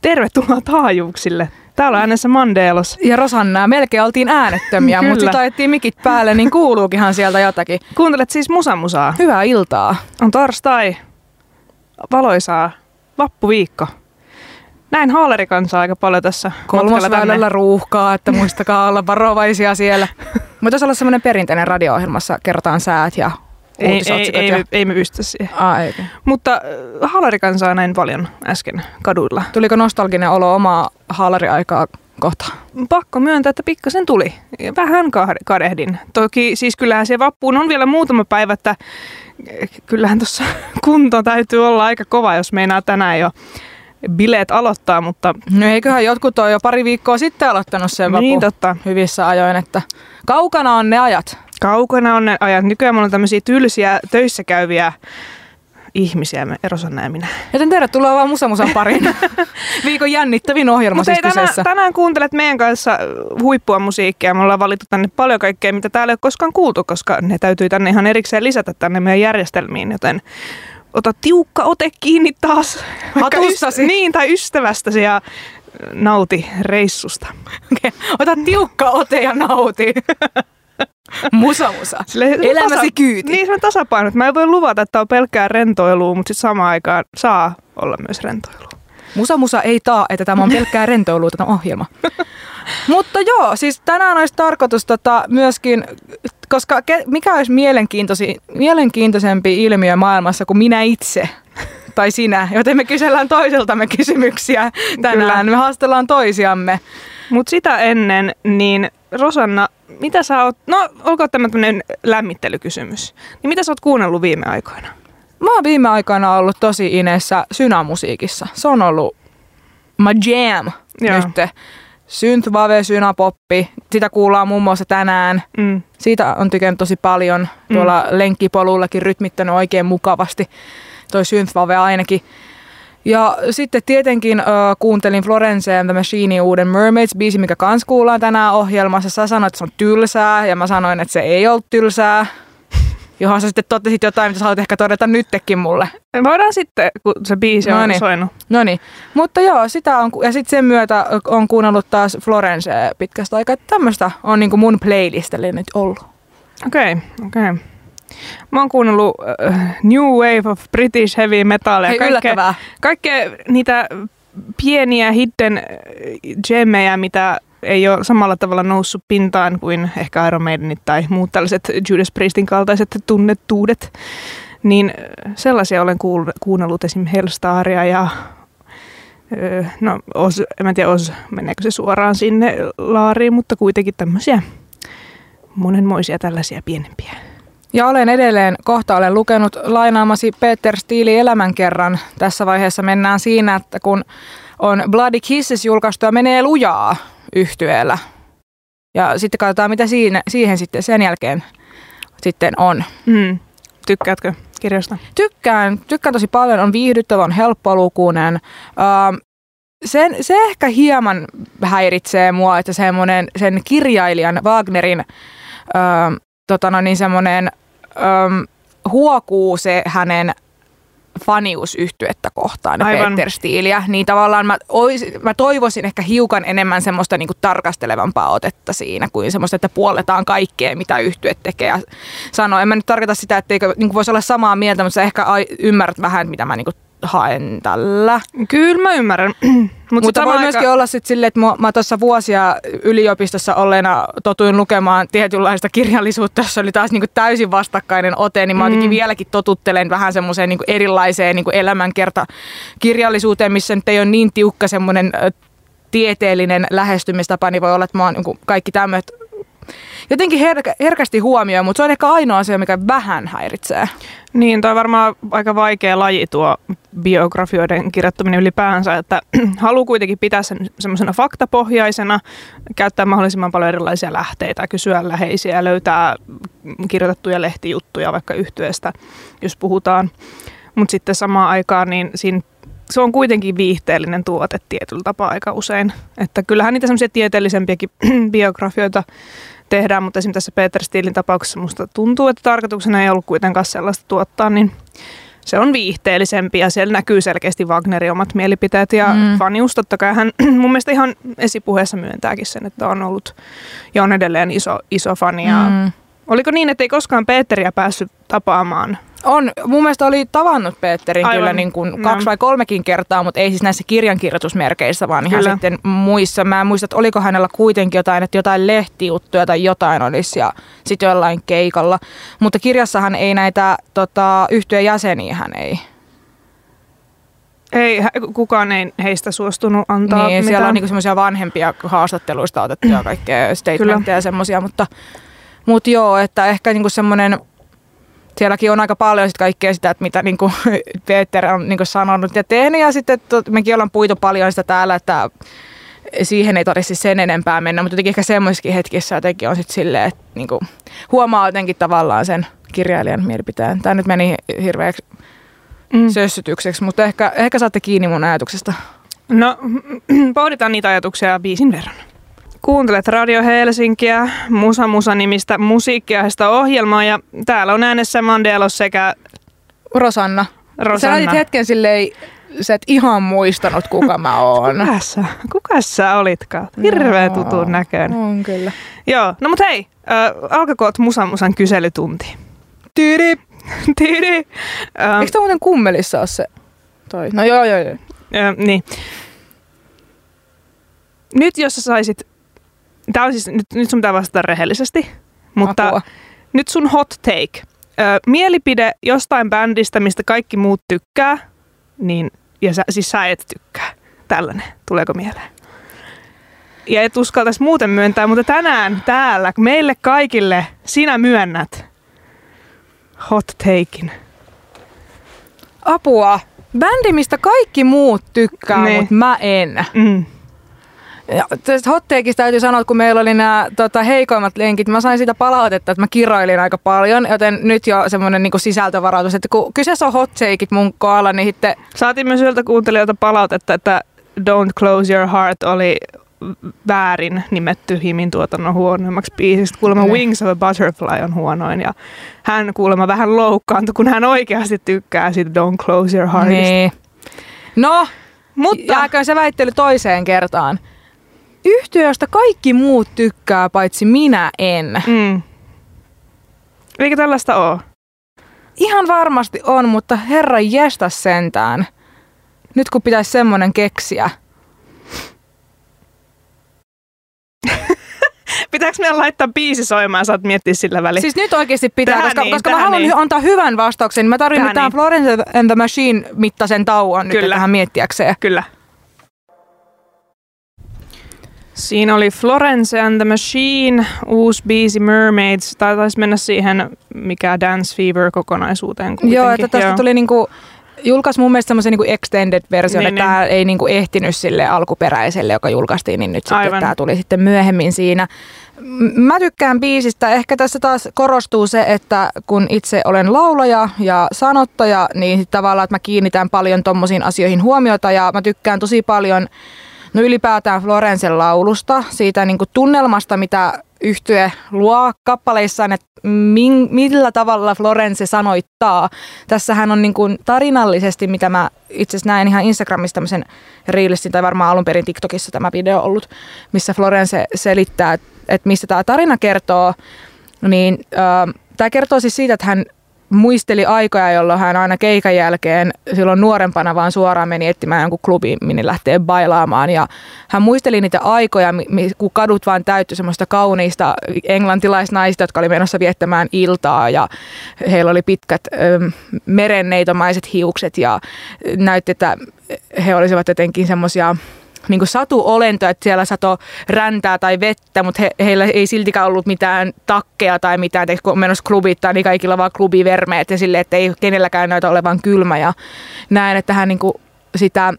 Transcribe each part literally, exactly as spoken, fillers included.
Tervetuloa taajuuksille. Täällä on äänessä Mandéloz. Ja Rosanna, melkein oltiin äänettömiä, mutta sitten ajettiin mikit päälle, niin kuuluukinhan sieltä jotakin. Kuuntelet siis Musa Musaa. Hyvää iltaa. On torstai. Valoisaa. Vappuviikko. Näin haalerikansaa aika paljon tässä. Kolmosväylällä ruuhkaa, että muistakaa olla varovaisia siellä. Mutta jos olla semmoinen perinteinen radio-ohjelmassa, kerrotaan säät ja uutisotsikot. Ei, ei, ja... ei, ei me pystytä siihen. Aa, mutta haalarikansaa näin paljon äsken kaduilla. Tuliko nostalginen olo omaa haalariaikaa kohtaan? Pakko myöntää, että pikkasen tuli. Vähän kadehdin. Toki siis kyllähän se vappuun on vielä muutama päivä, että kyllähän tuossa kunto täytyy olla aika kova, jos meinaa tänään jo bileet aloittaa, mutta... No eiköhän jotkut ole jo pari viikkoa sitten aloittanut sen vapu niin, totta. Hyvissä ajoin, että kaukana on ne ajat. Kaukana on ne ajat. Nykyään mulla on tämmöisiä tylsiä töissä käyviä ihmisiä, Rosanna ja minä. Joten tervetuloa vaan Musa Musan pariin. Viikon jännittävin ohjelma siis tänään, tänään kuuntelet meidän kanssa huippua musiikkia. Me ollaan valittu tänne paljon kaikkea, mitä täällä ei ole koskaan kuultu, koska ne täytyy tänne ihan erikseen lisätä tänne meidän järjestelmiin, joten... Ota tiukka ote kiinni taas hatustasi ystä, niin, tai ystävästäsi ja nauti reissusta. Okay. Ota tiukka ote ja nauti. Musa musa. Silleen, elämäsi tasa, kyyti. Niin se tasapainot. Mä en voi luvata, että on pelkkää rentoilua, mutta sitten samaan aikaan saa olla myös rentoilua. Musa musa ei taa, että tämä on pelkkää rentoilua tämä ohjelma. Mutta joo, siis tänään olisi tarkoitus tota myöskin, koska ke, mikä olisi mielenkiintoisi, mielenkiintoisempi ilmiö maailmassa kuin minä itse tai sinä. Joten me kysellään toisiltamme kysymyksiä tänään, kyllä. Me haastellaan toisiamme. Mutta sitä ennen, niin Rosanna, mitä sä oot, no olkoon tämä tämmöinen lämmittelykysymys, niin mitä sä oot kuunnellut viime aikoina? Mä oon viime aikoina ollut tosi inessä synamusiikissa. Se on ollut my jam nyt. Synthwave, synapoppi, sitä kuullaan muun muassa tänään. Mm. Siitä on tykännyt tosi paljon. Tuolla mm. lenkkipolullakin rytmittänyt oikein mukavasti, toi synthwave ainakin. Ja sitten tietenkin äh, kuuntelin Florence and the Machine uuden Mermaids-biisi, mikä kans kuullaan tänään ohjelmassa. Sä sanoit, että se on tylsää ja mä sanoin, että se ei ollut tylsää. Johon sä sitten totesit jotain, mitä sä haluat ehkä todeta nyttekin mulle. Voidaan sitten, kun se biisi on Noniin. soinut. No niin, mutta joo, sitä on, ja sitten sen myötä on kuunnellut taas Florence pitkästä aikaa. Tämmöistä on niinku mun playlistille nyt ollut. Okei, okay, okei. Okay. Mä oon kuunnellut uh, New Wave of British Heavy Metalia. Hei, yllättävää. Kaikkea niitä pieniä hidden gemejä, mitä... ei ole samalla tavalla noussut pintaan kuin ehkä Iron Maidenit tai muut tällaiset Judas Priestin kaltaiset tunnettuudet. Niin sellaisia olen kuunnellut esim. Hellstaria ja no Oz, en tiedä Oz, meneekö se suoraan sinne laariin, mutta kuitenkin tämmöisiä monenmoisia tällaisia pienempiä. Ja olen edelleen, kohta olen lukenut lainaamasi Peter Steele elämänkerran. Tässä vaiheessa mennään siinä, että kun on Bloody Kisses julkaistu ja menee lujaa yhtyeellä. Ja sitten katsotaan, mitä siinä, siihen sitten sen jälkeen sitten on. Mm. Tykkäätkö kirjasta? Tykkään. Tykkään tosi paljon. On viihdyttävä, on helppolukuinen. Öö, sen, se ehkä hieman häiritsee mua, että semmoinen sen kirjailijan Wagnerin öö, tota no niin, semmoinen öö, huokuu se hänen faniusyhtyettä kohtaan ja Peter Steeleä, niin tavallaan mä, ois, mä toivoisin ehkä hiukan enemmän semmoista niinku tarkastelevampaa otetta siinä kuin semmoista, että puolletaan kaikkea, mitä yhtyet tekee ja sanoo. En mä nyt tarkoita sitä, etteikö niinku voisi olla samaa mieltä, mutta sä ehkä ai, ymmärrät vähän, mitä mä niinku haen tällä. Kyllä mä ymmärrän. Mut mutta voi aika... myöskin olla sitten silleen, että mä, mä tuossa vuosia yliopistossa olleena totuin lukemaan tietynlaista kirjallisuutta, jossa oli taas niinku täysin vastakkainen ote, niin mä mm. jotenkin vieläkin totuttelen vähän semmoiseen niinku erilaiseen niinku elämänkertakirjallisuuteen, missä nyt ei ole niin tiukka semmoinen tieteellinen lähestymistapa, niin voi olla, että mä oon niinku kaikki tämmöiset jotenkin herkä, herkästi huomioon, mutta se on ehkä ainoa asia, mikä vähän häiritsee. Niin, toi on varmaan aika vaikea laji tuo biografioiden kirjoittaminen ylipäänsä, että haluaa kuitenkin pitää sen semmoisena faktapohjaisena, käyttää mahdollisimman paljon erilaisia lähteitä, kysyä läheisiä, löytää kirjoitettuja lehtijuttuja vaikka yhtyeestä, jos puhutaan. Mutta sitten samaan aikaan niin siinä se on kuitenkin viihteellinen tuote tietyllä tapaa aika usein. Että kyllähän niitä semmoisia tieteellisempiäkin biografioita tehdään, mutta esimerkiksi tässä Peter Steelin tapauksessa musta tuntuu, että tarkoituksena ei ollut kuitenkaan sellaista tuottaa, niin se on viihteellisempi ja siellä näkyy selkeästi Wagnerin omat mielipiteet ja mm. fanius. Totta kai hän mun mielestä ihan esipuheessa myöntääkin sen, että on ollut ja on edelleen iso, iso fani. Ja mm. Oliko niin, että ei koskaan Peteriä päässyt tapaamaan? On. Mun mielestä oli tavannut Peterin aivan, kyllä niin kuin kaksi no. vai kolmekin kertaa, mutta ei siis näissä kirjankirjoitusmerkeissä, vaan ihan kyllä. sitten muissa. Mä en muista, että oliko hänellä kuitenkin jotain, että jotain lehtijuttuja tai jotain olisi ja sitten jollain keikalla. Mutta kirjassahan ei näitä tota, yhtyeen jäseniä hän ei. Ei, kukaan ei heistä suostunut antaa niin, mitään. Siellä on niinku semmoisia vanhempia haastatteluista otettuja kaikkea statementteja ja semmoisia, mutta... Mutta joo, että ehkä niinku semmoinen, sielläkin on aika paljon sit kaikkea sitä, että mitä niinku Peter on niinku sanonut ja tehnyt. Ja sitten mekin ollaan puitu paljon sitä täällä, että siihen ei tarvitse sen enempää mennä. Mutta jotenkin ehkä semmoisissakin hetkissä jotenkin on sitten silleen, että niinku huomaa jotenkin tavallaan sen kirjailijan mielipiteen. Tämä nyt meni hirveäksi mm. sössytykseksi, mutta ehkä, ehkä saatte kiinni mun ajatuksesta. No, pohditaan niitä ajatuksia biisin verran. Kuuntelet Radio Helsinkiä, Musa Musa nimistä musiikkiaiheista ohjelmaa ja täällä on äänessä Mandéloz sekä... Rosanna. Rosanna. Sä laitit hetken silleen, sä et ihan muistanut kuka mä oon. Kuka sä, kuka sä olitkaan? Hirveä no. tutun näköinen. On kyllä. Joo, no mut hei, äh, alkakoot Musa Musan kyselytunti. Tiri, tiri. Ähm. Eikö tää muuten Kummelissa ole se? Toi. No joo joo joo. Äh, niin. Nyt jos sä saisit... Tämä on siis, nyt, nyt sun pitää vastata rehellisesti, mutta Apua. Nyt sun hot take. Ö, mielipide jostain bändistä, mistä kaikki muut tykkää, niin, ja sä, siis sä et tykkää. Tällainen, tuleeko mieleen? Ja et uskaltais muuten myöntää, mutta tänään täällä meille kaikille sinä myönnät hot takein. Apua! Bändi, mistä kaikki muut tykkää, niin. Mutta mä en. Mm. Tästä hotteekista täytyy sanoa, että kun meillä oli nämä tota, heikoimmat lenkit, mä sain siitä palautetta, että mä kiroilin aika paljon, joten nyt jo semmoinen niin kuin sisältövarautus, että kun kyseessä on hotteekit mun kohdalla, niin sitten... Saatiin myös sieltä kuuntelijoilta palautetta, että Don't Close Your Heart oli väärin nimetty Himin tuotannon huonoimmaksi biisistä. Kuulemma mm. Wings of a Butterfly on huonoin ja hän kuulemma vähän loukkaantui, kun hän oikeasti tykkää siitä Don't Close Your Heartista. Niin. No, mutta jääköön se väittely toiseen kertaan. Yhtiöstä kaikki muut tykkää, paitsi minä en. Mm. Eikö tällaista ole? Ihan varmasti on, mutta herra jästä sentään. Nyt kun pitäisi semmonen keksiä. Pitääkö meidän laittaa biisi soimaan ja saat miettiä sillä väliin? Siis nyt oikeasti pitää, tähän koska, niin, koska mä haluan niin. antaa hyvän vastauksen. Niin mä tarvitsen nyt tämän niin. Florence and the Machine mittaisen tauon nyt tähän miettiäkseen. Kyllä. Siinä oli Florence and the Machine, uusi biisi Mermaids. Tai taisi mennä siihen, mikä Dance Fever kokonaisuuteen kuitenkin. Joo, että tästä Joo. tuli niinku, julkaisi mun mielestä semmoisen niinku extended version, niin, että niin. tämä ei niinku ehtinyt sille alkuperäiselle, joka julkaistiin, niin nyt sitten tämä tuli sitten myöhemmin siinä. Mä tykkään biisistä. Ehkä tässä taas korostuu se, että kun itse olen laulaja ja sanottaja, niin tavallaan, että mä kiinnitän paljon tommosiin asioihin huomiota ja mä tykkään tosi paljon... No ylipäätään Florencen laulusta, siitä niin kuin tunnelmasta, mitä yhtye luo kappaleissaan, että min, millä tavalla Florence sanoittaa. Tässähän on niin kuin tarinallisesti, mitä mä itse asiassa näen ihan Instagramissa tämmöisen reelsin, tai varmaan alun perin TikTokissa tämä video ollut, missä Florence selittää, että mistä tämä tarina kertoo. Niin, äh, tämä kertoo siis siitä, että hän... muisteli aikoja, jolloin hän aina keikan jälkeen, silloin nuorempana vaan suoraan meni etsimään jonkun klubiin, minne lähtee bailaamaan. Ja hän muisteli niitä aikoja, kun kadut vaan täyttyi semmoista kauniista englantilaisnaista, jotka oli menossa viettämään iltaa. Ja heillä oli pitkät ö, merenneitomaiset hiukset ja näytti, että he olisivat jotenkin semmoisia... Niin kuin satuolentoja, että siellä sato räntää tai vettä, mutta he, heillä ei siltikään ollut mitään takkeja tai mitään, kun on menossa klubittaa, niin kaikilla vaan klubivermeet ja silleen, että ei kenelläkään näytä olevan kylmä. Ja näen, että hän niin kuin sitä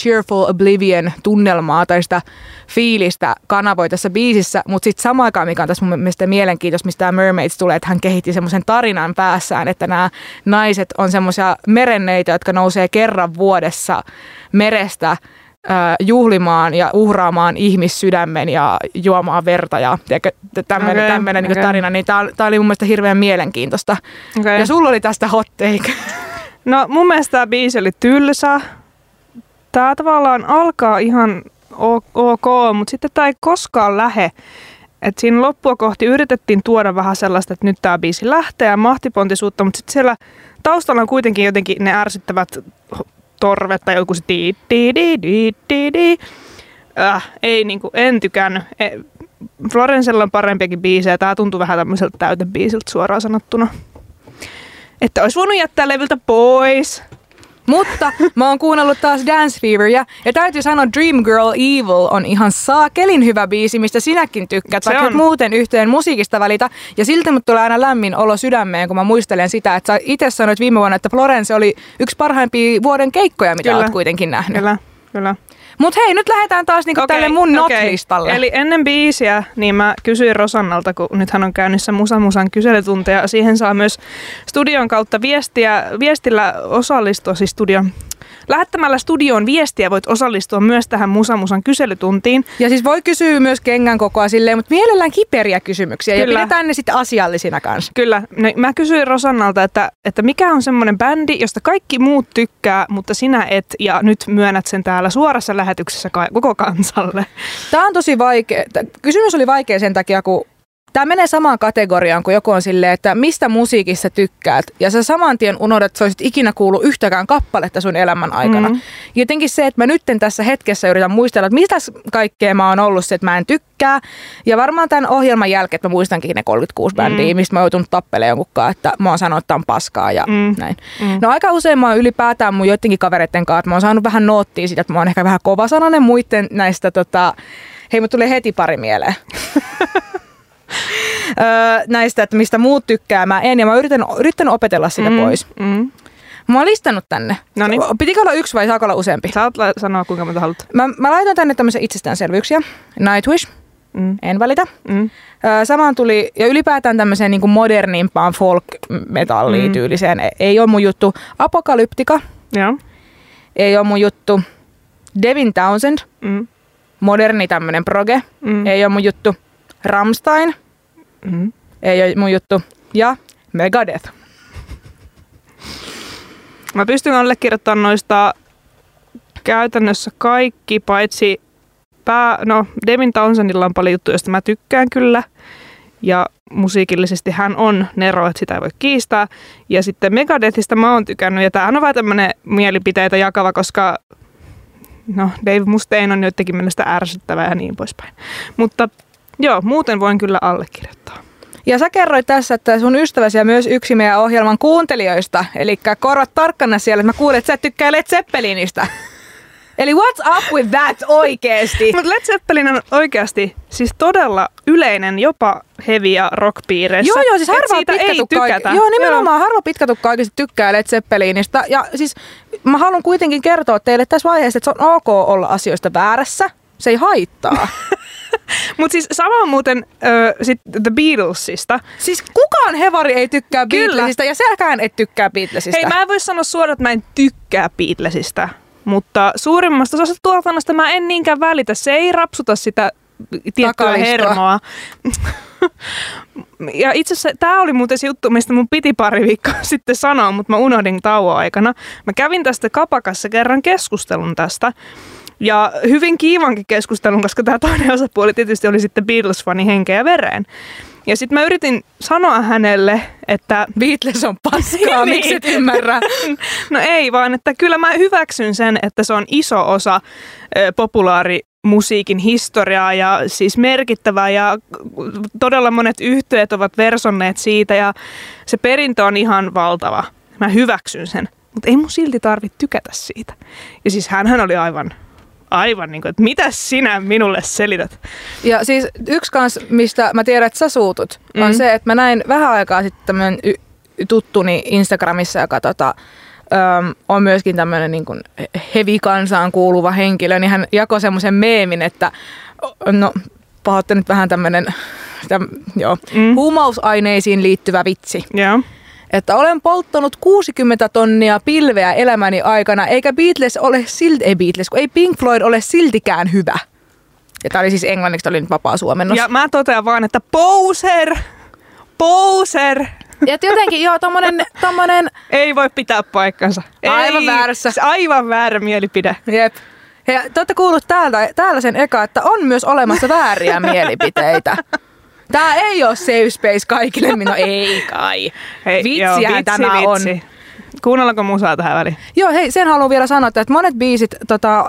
cheerful oblivion tunnelmaa tai sitä fiilistä kanavoi tässä biisissä, mutta sitten samaan aikaan, mikä on tässä mun mielestä mielenkiintoista, mistä tämä Mermaids tulee, että hän kehitti semmoisen tarinan päässään, että nämä naiset on semmoisia merenneitä, jotka nousee kerran vuodessa merestä juhlimaan ja uhraamaan ihmissydämen ja juomaan verta ja tämmöinen okay, tämmöinen okay. niin tarina, niin tää, tää oli mun mielestä hirveän mielenkiintoista. Okay. Ja sulla oli tästä hot take. No mun mielestä tämä biisi oli tylsä. Tää tavallaan alkaa ihan ok, mutta sitten tää ei koskaan lähe. Et siinä loppua kohti yritettiin tuoda vähän sellaista, että nyt tää biisi lähtee ja mahtipontisuutta, mutta sitten siellä taustalla on kuitenkin jotenkin ne ärsyttävät torvet tai joku se di di di di di di. Äh, ei niinku, en tykännyt. Florencella on parempiakin biisejä. Tää tuntuu vähän tämmöiseltä täytebiisiltä suoraan sanottuna. Että olisi voinut jättää levyltä pois. Mutta mä oon kuunnellut taas Dance Feveria ja täytyy sanoa Dream Girl Evil on ihan saakelin hyvä biisi, mistä sinäkin tykkäät, vaikka et muuten yhteen musiikista välitä. Ja silti mut tulee aina lämmin olo sydämeen, kun mä muistelen sitä, että sä itse sanoit viime vuonna, että Florence oli yksi parhaimpia vuoden keikkoja, mitä kyllä olet kuitenkin nähnyt. Kyllä, kyllä. Mut hei, nyt lähdetään taas niinku okay, tälle mun okay. notlistalle. Eli ennen biisiä, niin mä kysyin Rosannalta, kun nythän on käynnissä Musa Musan kyselytunteja. Siihen saa myös studion kautta viestiä, viestillä osallistua, siis studion. Lähettämällä studioon viestiä voit osallistua myös tähän Musa Musan kyselytuntiin. Ja siis voi kysyä myös kengän kokoa silleen, mutta mielellään kiperiä kysymyksiä. Kyllä. Ja pidetään ne sitten asiallisina kanssa. Kyllä. No, mä kysyin Rosannalta, että, että mikä on semmoinen bändi, josta kaikki muut tykkää, mutta sinä et. Ja nyt myönnät sen täällä suorassa lähetyksessä koko kansalle. Tämä on tosi vaikea. Kysymys oli vaikea sen takia, kun tämä menee samaan kategoriaan, kun joku on silleen, että mistä musiikissa tykkäät. Ja sä saman tien unohdat, että sä olisit ikinä kuullut yhtäkään kappaletta sun elämän aikana. Mm-hmm. Jotenkin se, että mä nytten tässä hetkessä yritän muistella, että mitä kaikkea mä oon ollut se, että mä en tykkää. Ja varmaan tämän ohjelman jälkeen, että mä muistankin ne kolmekymmentäkuusi mm-hmm. bändiä, mistä mä oon joutunut tappelemaan jonkunkaan, että mä oon sanonut, että on paskaa ja mm-hmm. näin. Mm-hmm. No aika usein mä oon ylipäätään mun joidenkin kavereiden kanssa, että mä oon saanut vähän noottia siitä, että mä oon ehkä vähän kovasanainen muiden näistä tota... Hei, mut tulee heti pari mieleen. Öö, näistä, että mistä muut tykkää, mä en, ja mä yritän, yritän opetella sitä mm, pois. Mm. Mä oon listannut tänne. Noniin. Pitikö olla yksi vai saako olla useampi? Saat la- sanoa, kuinka monta haluat. Mä, mä laitan tänne tämmöisiä itsestäänselvyyksiä. Nightwish, mm. en välitä. Mm. Öö, samaan tuli, ja ylipäätään tämmöiseen niin kuin modernimpaan folk-metalliin mm. tyyliseen. Ei, ei oo mun juttu. Apokalyptika. Ja. Ei oo mun juttu. Devin Townsend. Mm. Moderni tämmönen proge. Mm. Ei oo mun juttu. Rammstein. Mm-hmm. Ei ole mun juttu. Ja Megadeth. Mä pystyn allekirjoittamaan noista käytännössä kaikki, paitsi pää... No, Devin Townsendilla on paljon juttuja, joista mä tykkään kyllä. Ja musiikillisesti hän on nero, että sitä ei voi kiistää. Ja sitten Megadethista mä oon tykännyt. Ja tämähän on vähän tämmönen mielipiteitä jakava, koska... No, Dave Mustaine on jotenkin mielestä ärsyttävää ja niin poispäin. Mutta... Joo, muuten voin kyllä allekirjoittaa. Ja sä kerroit tässä, että sun ystäväsi ja myös yksi meidän ohjelman kuuntelijoista, eli korvat tarkkana siellä, että mä kuulen, että sä tykkää Led Zeppelinistä. Eli what's up with that oikeesti? Mutta Led Zeppelin on oikeasti siis todella yleinen, jopa heavy ja rock-piireissä. Joo, joo, siis harva pitkätukka. Joo, nimenomaan joo. harva pitkätukka oikeasti tykkää Led Zeppelinistä. Ja siis mä haluan kuitenkin kertoa teille tässä vaiheessa, että se on ok olla asioista väärässä. Se ei haittaa. Mutta siis sama muuten äh, sit The Beatlesista. Siis kukaan hevari ei tykkää Kyllä. Beatlesista ja säkään et tykkää Beatlesista. Hei, mä en voi sanoa suoraan, että mä en tykkää Beatlesista, mutta suurimmasta osasta tuotannosta mä en niinkään välitä. Se ei rapsuta sitä tiettyä Takaistoa. hermoa. Ja itse asiassa tää oli muuten se juttu, mistä mun piti pari viikkoa sitten sanoa, mutta mä unohdin tauon aikana. Mä kävin tästä kapakassa kerran keskustelun tästä. Ja hyvin kiivankin keskustelun, koska tämä toinen osapuoli tietysti oli sitten Beatles-fani henkeä ja vereen. Ja sitten mä yritin sanoa hänelle, että Beatles on paskaa, niin. miksi et ymmärrä? No ei vaan, että kyllä mä hyväksyn sen, että se on iso osa populaarimusiikin historiaa ja siis merkittävää. Ja todella monet yhtyeet ovat versonneet siitä ja se perintö on ihan valtava. Mä hyväksyn sen, mutta ei mun silti tarvitse tykätä siitä. Ja siis hänhän oli aivan... Aivan niin kuin, että mitä sinä minulle selität? Ja siis yksi kans, mistä mä tiedän, että sä suutut, mm. on se, että mä näin vähän aikaa sitten tämmönen y- tuttuni Instagramissa, joka tota, öö, on myöskin tämmönen niin kuin heavy-kansaan kuuluva henkilö, niin hän jakoi semmoisen meemin, että no pahoitte nyt vähän tämmönen täm, joo, mm. huumausaineisiin liittyvä vitsi. Yeah. Että olen polttanut kuusikymmentä tonnia pilveä elämäni aikana, eikä Beatles ole silti, ei Beatles, kun ei Pink Floyd ole siltikään hyvä. Ja tämä oli siis englanniksi, tämä oli nyt vapaa suomennos. Ja mä totean vaan, että poser, poser. Et jotenkin, joo, tommonen, tommonen... Ei voi pitää paikkansa. Aivan Ei, väärässä. Aivan väärä mielipide. Jep. Ja te olette kuullut täällä, täällä sen eka, että on myös olemassa vääriä mielipiteitä. Tää ei ole safe space kaikille, minä ei kai. Hei, Vitsiä joo, vitsi, tämä vitsi. on. Kuunnellaanko musaa tähän väliin? Joo, hei, sen haluan vielä sanoa, että monet biisit tota,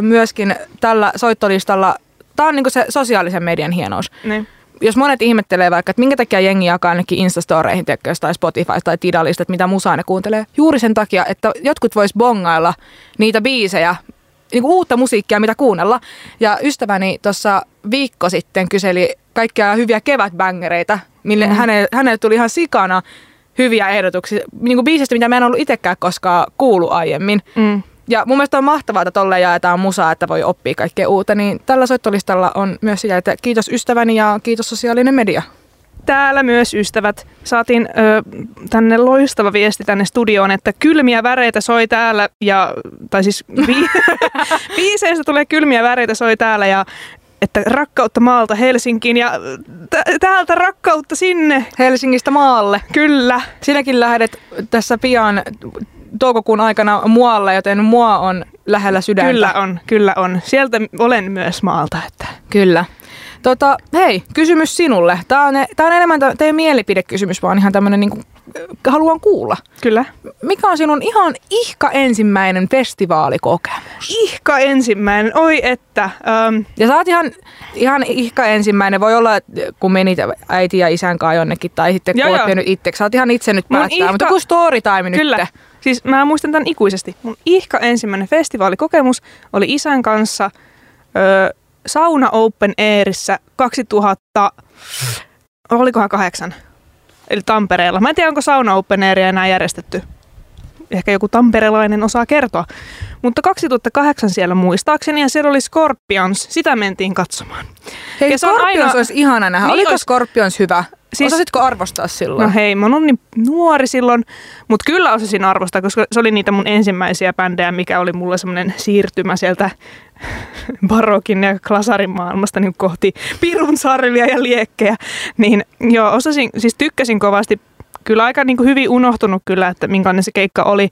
myöskin tällä soittolistalla, tää on niinku se sosiaalisen median hienous. Niin. Jos monet ihmettelee vaikka, että minkä takia jengi jakaa ainakin Instastoreihin, tai Spotify tai Tidalista, että mitä musaa ne kuuntelee. Juuri sen takia, että jotkut vois bongailla niitä biisejä, niinku uutta musiikkia, mitä kuunnella. Ja ystäväni tuossa viikko sitten kyseli kaikkia hyviä kevätbängereitä, mille mm. hänelle, hänelle tuli ihan sikana hyviä ehdotuksia. Niinku biisistä, mitä mä en ollut itsekään koskaan kuullut aiemmin. Mm. Ja mun mielestä on mahtavaa, että tolle jaetaan musaa, että voi oppia kaikkea uutta. Niin tällä soittolistalla on myös sitä, että kiitos ystäväni ja kiitos sosiaalinen media. Täällä myös ystävät. Saatiin ö, tänne loistava viesti tänne studioon, että kylmiä väreitä soi täällä. Ja, tai siis biiseistä tulee kylmiä väreitä soi täällä ja... Että rakkautta maalta Helsinkiin ja t- täältä rakkautta sinne. Helsingistä maalle. Kyllä. Sinäkin lähdet tässä pian toukokuun aikana muualle, joten mua on lähellä sydäntä. Kyllä on, kyllä on. Sieltä olen myös maalta. Että. Kyllä. Tota, hei, kysymys sinulle. Tämä on, tää on enemmän teidän mielipidekysymys, vaan ihan tämmöinen niinku, haluan kuulla. Kyllä. Mikä on sinun ihan ihka ensimmäinen festivaalikokemus? Ihka ensimmäinen, oi että. Um. Ja sä oot ihan, ihan ihka ensimmäinen. Voi olla, kun menit äiti ja isän kanssa jonnekin tai sitten kun oot mennyt itseksi. Sä oot ihan itse nyt päättää, ihka... mutta kun story time nyt. Kyllä. Siis mä muistan tämän ikuisesti. Mun ihka ensimmäinen festivaalikokemus oli isän kanssa... Öö, Sauna Open Airissä kaksituhatta, olikohan kahdeksan, eli Tampereella. Mä en tiedä, onko Sauna Open Airia enää järjestetty. Ehkä joku tamperelainen osaa kertoa. Mutta kaksituhattakahdeksan siellä muistaakseni ja siellä oli Scorpions. Sitä mentiin katsomaan. Hei, ja Scorpions aina... olisi ihana nähdä. Niin, oliko olis... Scorpions hyvä? Siis... Osasitko arvostaa silloin? No hei, mä oon niin nuori silloin, mutta kyllä osasin arvostaa, koska se oli niitä mun ensimmäisiä bändejä, mikä oli mulla semmoinen siirtymä sieltä barokin ja klasarin maailmasta niin kohti pirun sarvia ja liekkejä. Niin joo, osasin, siis tykkäsin kovasti. Kyllä aika niin kuin hyvin unohtunut kyllä, että minkälainen se keikka oli,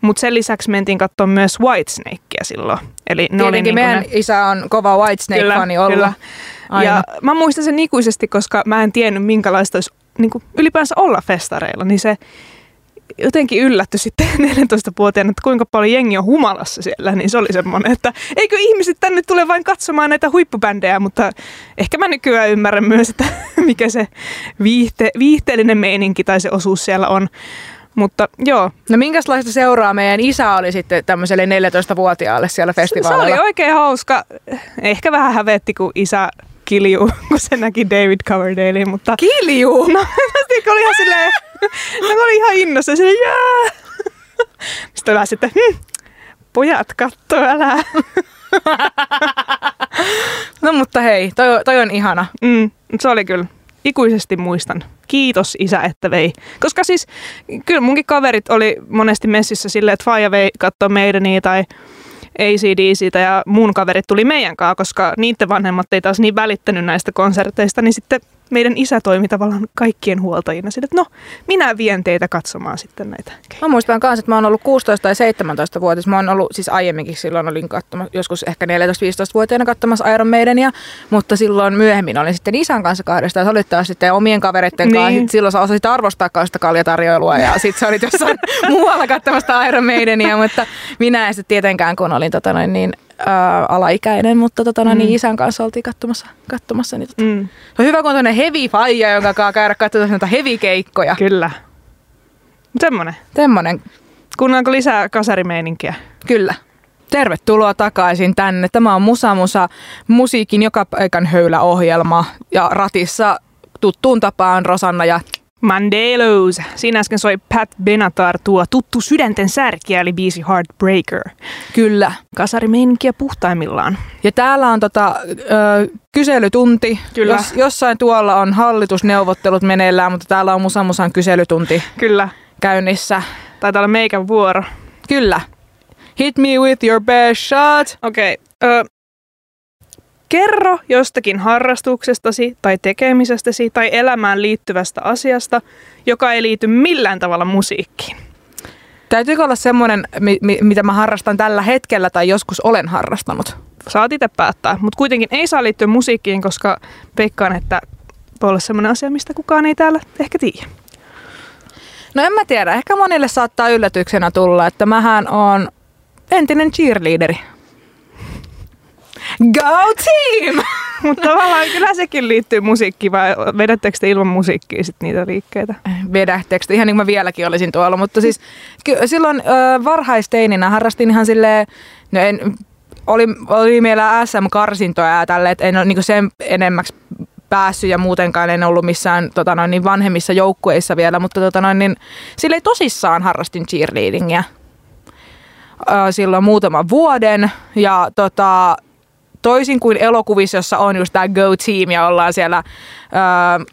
mutta sen lisäksi mentiin katsomaan myös Whitesnakea silloin. Eli ne tietenkin oli meidän niin ne... isä on kova Whitesnake-fani ollut. Kyllä. Aina. Ja mä muistan sen ikuisesti, koska mä en tiennyt minkälaista olisi niin kuin ylipäänsä olla festareilla, niin se jotenkin yllätty sitten neljätoistavuotiaana, että kuinka paljon jengi on humalassa siellä, niin se oli semmoinen, että eikö ihmiset tänne tule vain katsomaan näitä huippubändejä, mutta ehkä mä nykyään ymmärrän myös, että mikä se viihte, viihteellinen meininki tai se osuus siellä on, mutta joo. No minkälaista seuraa meidän isä oli sitten tämmöiselle neljätoistavuotiaalle siellä festivaalilla? Se oli oikein hauska, ehkä vähän hävetti, kun isä... Kiljuu, kun se näki David Coverdalein, mutta... Kiljuu? No, se oli ihan silleen... No, oli ihan innossa, silleen, jää! Sitten vähän sitten, hm, pojat kattoo, älä. No, mutta hei, toi, toi on ihana. Mm, se oli kyllä. Ikuisesti muistan. Kiitos isä, että vei. Koska siis, kyllä munkin kaverit oli monesti messissä silleen, että faija vei kattoo Maidenia tai... A C D C:tä ja mun kaverit tuli meidän kanssa, koska niiden vanhemmat ei taas niin välittänyt näistä konserteista, niin sitten meidän isä toimi tavallaan kaikkien huoltajina sille, että no, minä vien teitä katsomaan sitten näitä. Mä muistan kanssa, että mä oon ollut kuusitoista tai seitsemäntoista-vuotias. Mä oon ollut, siis aiemminkin silloin olin katsomassa, joskus ehkä neljätoista-viisitoista-vuotiaana katsomassa Iron Maidenia, mutta silloin myöhemmin olin sitten isän kanssa kahdesta ja se oli taas sitten omien kavereiden kanssa. Niin. Silloin sä osasit arvostaa sitä kaljatarjoilua ja sit sä olit jossain muualla katsomassa Iron Maidenia, mutta minä en sitten tietenkään, kun olin tota noin niin... Ää, alaikäinen, mutta totana, mm. niin isän kanssa oltiin katsomassa. katsomassa niin tota. mm. Se on hyvä, kun on tuollainen heavy faija, jonka kanssa käydä katsotaan noita heavy keikkoja. Kyllä. Semmonen. Semmonen. Kuunnaanko lisää kasarimeininkiä? Kyllä. Tervetuloa takaisin tänne. Tämä on Musa Musa, musiikin joka paikan höyläohjelma. Ja ratissa tuttuun tapaan Rosanna ja Mandéloz. Siinä äsken soi Pat Benatar tuo tuttu sydänten särkiä, eli biisi Heartbreaker. Kyllä. Kasarimeininkiä puhtaimmillaan. Ja täällä on tota, ö, kyselytunti. Kyllä. Jos, jossain tuolla on hallitusneuvottelut meneillään, mutta täällä on Musa Musan kyselytunti. Kyllä. Käynnissä. Taitaa olla meikän vuoro. Kyllä. Hit me with your best shot. Okei. Okay. Kerro jostakin harrastuksestasi tai tekemisestäsi tai elämään liittyvästä asiasta, joka ei liity millään tavalla musiikkiin. Täytyykö olla semmoinen, mitä mä harrastan tällä hetkellä tai joskus olen harrastanut? Saat itse päättää, mutta kuitenkin ei saa liittyä musiikkiin, koska peikkaan, että voi olla semmoinen asia, mistä kukaan ei täällä ehkä tiedä. No en mä tiedä. Ehkä monille saattaa yllätyksenä tulla, että mähän oon entinen cheerleaderi. Go team! Mutta tavallaan kyllä sekin liittyy musiikkiin, vai vedättekö te ilman musiikkia sit niitä liikkeitä? Vedättekö te? Ihan niin kuin mä vieläkin olisin tuolla, mutta siis ky- silloin ö, varhaisteininä harrastin ihan silleen, no en, oli, oli meillä S M-karsintoja ja tälleen, että en ole niin kuin sen enemmäksi päässyt ja muutenkaan en ollut missään tota noin, niin vanhemmissa joukkueissa vielä, mutta tota noin, niin, silleen tosissaan harrastin cheerleadingia ö, silloin muutaman vuoden ja tota... Toisin kuin elokuvissa, jossa on just tää Go Team ja ollaan siellä öö,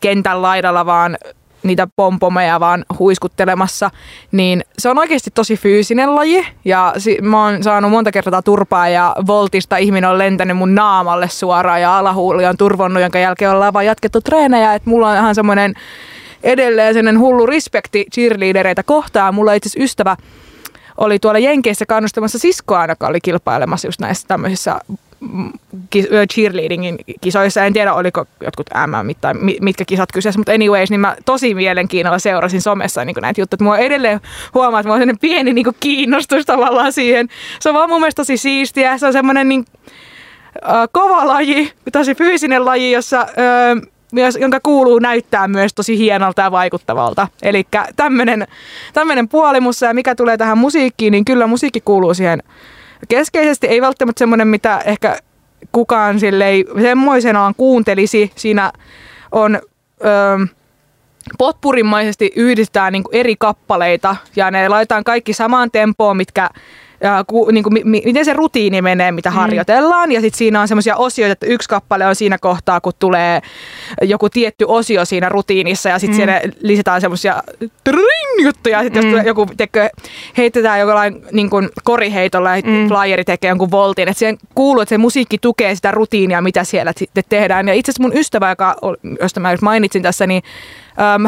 kentän laidalla vaan niitä pompomeja vaan huiskuttelemassa, niin se on oikeasti tosi fyysinen laji. Ja si- mä oon saanut monta kertaa turpaa ja voltista ihminen on lentänyt mun naamalle suoraan ja alahuuli on turvonnut, jonka jälkeen ollaan vaan jatkettu treenejä. Et mulla on ihan semmoinen edelleen semmoinen hullu respekti cheerleadereitä kohtaan. Mulla on itse asiassa ystävä oli tuolla Jenkeissä kannustamassa siskoa, joka oli kilpailemassa just näissä tämmöisissä cheerleadingin kisoissa. En tiedä, oliko jotkut M M tai mitkä kisat kyseessä, mutta anyways, niin mä tosi mielenkiinnolla seurasin somessa niin näitä juttuja. Mua edelleen huomaa, että mulla on sellainen pieni niin kiinnostus tavallaan siihen. Se on vaan mun mielestä tosi siistiä. Se on semmoinen niin, äh, kova laji, tosi fyysinen laji, jossa... Äh, jonka kuuluu näyttää myös tosi hienolta ja vaikuttavalta. Elikkä tämmönen, tämmönen puoli musta, ja mikä tulee tähän musiikkiin, niin kyllä musiikki kuuluu siihen keskeisesti. Ei välttämättä semmoinen, mitä ehkä kukaan sillei semmoisenaan kuuntelisi. Siinä on öö, potpurimaisesti yhdistetään niinku eri kappaleita ja ne laitetaan kaikki samaan tempoon, mitkä... Ja ku, niin kuin, mi, miten se rutiini menee, mitä harjoitellaan. Mm. Ja sitten siinä on semmoisia osioita, että yksi kappale on siinä kohtaa, kun tulee joku tietty osio siinä rutiinissa. Ja sitten mm. siellä lisätään semmoisia juttuja. Ja sitten mm. jos joku tekee, heitetään jollain niin kuin koriheitolla ja mm. flyeri tekee jonkun voltin. Että siihen kuuluu, että se musiikki tukee sitä rutiinia, mitä siellä sitten tehdään. Ja itse asiassa mun ystävä, joka, josta mä mainitsin tässä, niin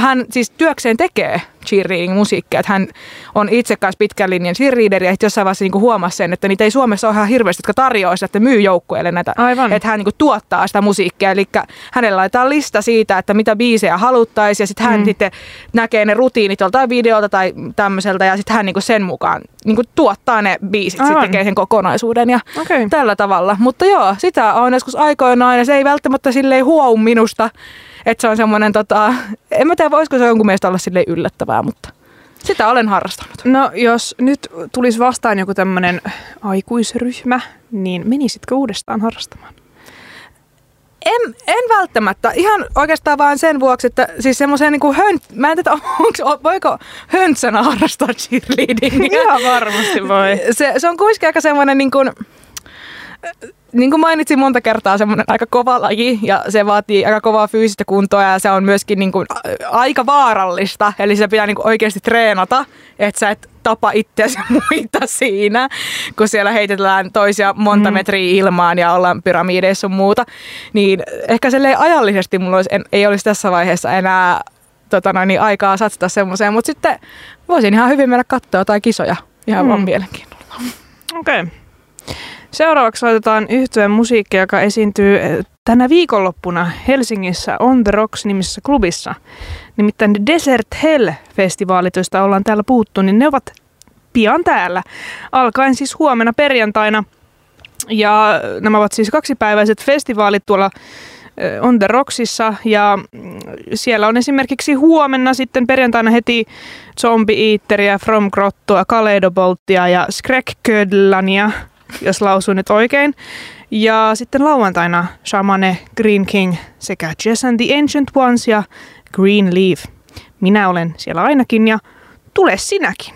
hän siis työkseen tekee cheerleading-musiikkia. Hän on itse kanssa pitkän linjan cheerleaderi ja jossain vaiheessa niinku huomasi sen, että niitä ei Suomessa ole ihan hirveästi, jotka tarjoaa sitä, että myy joukkueelle näitä. Aivan. Että hän niinku tuottaa sitä musiikkia. Eli hänellä laitetaan lista siitä, että mitä biisejä haluttaisiin ja sitten hän mm. sitten näkee ne rutiinit joltain videolta tai tämmöiseltä ja sitten hän niinku sen mukaan niinku tuottaa ne biisit, sitten tekee sen kokonaisuuden ja okay. tällä tavalla. Mutta joo, sitä on joskus aikoinaan ja se ei välttämättä silleen huou minusta. Että se on semmoinen, tota, en mä tiedä, voisiko se jonkun mielestä olla silleen yllättävää, mutta sitä olen harrastanut. No jos nyt tulisi vastaan joku tämmöinen aikuisryhmä, niin menisitkö uudestaan harrastamaan? En, en välttämättä. Ihan oikeastaan vaan sen vuoksi, että siis semmoiseen niin kuin hönt... Mä en tiedä, onko, voiko höntsänä harrastaa cheerleadingia? Ihan varmasti voi. Se, se on kuitenkin aika semmoinen niin kuin... Niin kuin mainitsin monta kertaa, semmoinen aika kova laji ja se vaatii aika kovaa fyysistä kuntoa ja se on myöskin niin kuin aika vaarallista. Eli se pitää niin kuin oikeasti treenata, että sä et tapa itseäsi muita siinä, kun siellä heitetään toisia monta mm. metriä ilmaan ja ollaan pyramideissa sun muuta. Niin ehkä silleen ajallisesti mulla olisi, en, ei olisi tässä vaiheessa enää tota noin, aikaa satsata semmoiseen, mutta sitten voisin ihan hyvin mennä katsoa tai kisoja ihan mm. vaan mielenkiinnolla. Okei. Okay. Seuraavaksi laitetaan yhtyeen musiikki, joka esiintyy tänä viikonloppuna Helsingissä On The Rocks-nimisessä klubissa. Nimittäin Desert Hell-festivaalit, joista ollaan täällä puhuttu, niin ne ovat pian täällä. Alkaen siis huomenna perjantaina. Ja nämä ovat siis kaksipäiväiset festivaalit tuolla On The Rocksissa. Ja siellä on esimerkiksi huomenna sitten perjantaina heti Zombie Eateria, From Grottoa, Kaleidobolttia ja Skräkködlania, jos lausuu nyt oikein. Ja sitten lauantaina Shamane, Green King sekä Jess and the Ancient Ones ja Green Leaf. Minä olen siellä ainakin ja tule sinäkin.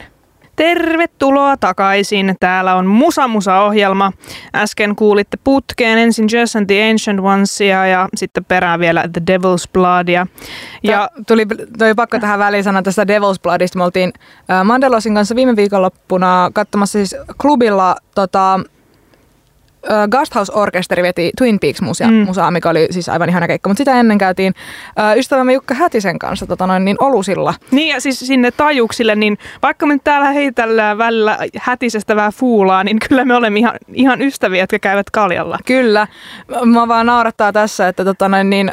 Tervetuloa takaisin. Täällä on Musa Musa-ohjelma. Äsken kuulitte putkeen ensin Jess and the Ancient Onesia ja sitten perään vielä The Devil's Bloodia. Ja T- tuli toi pakko tähän väliin sanoa tästä Devil's Bloodista. Me oltiin äh, Mandélozin kanssa viime viikonloppuna katsomassa siis klubilla tota, äh, Gasthaus-orkesteri veti Twin Peaks-musaa, mm. mikä oli siis aivan ihana keikka, mutta sitä ennen käytiin äh, ystävämme Jukka Hätisen kanssa tota noin, niin olusilla. Niin ja siis sinne taajuuksille, niin vaikka me täällä heitellään välillä Hätisestä vähän fuulaa, niin kyllä me olemme ihan, ihan ystäviä, jotka käyvät kaljalla. Kyllä. Mä vaan naurattaa tässä, että tota noin niin...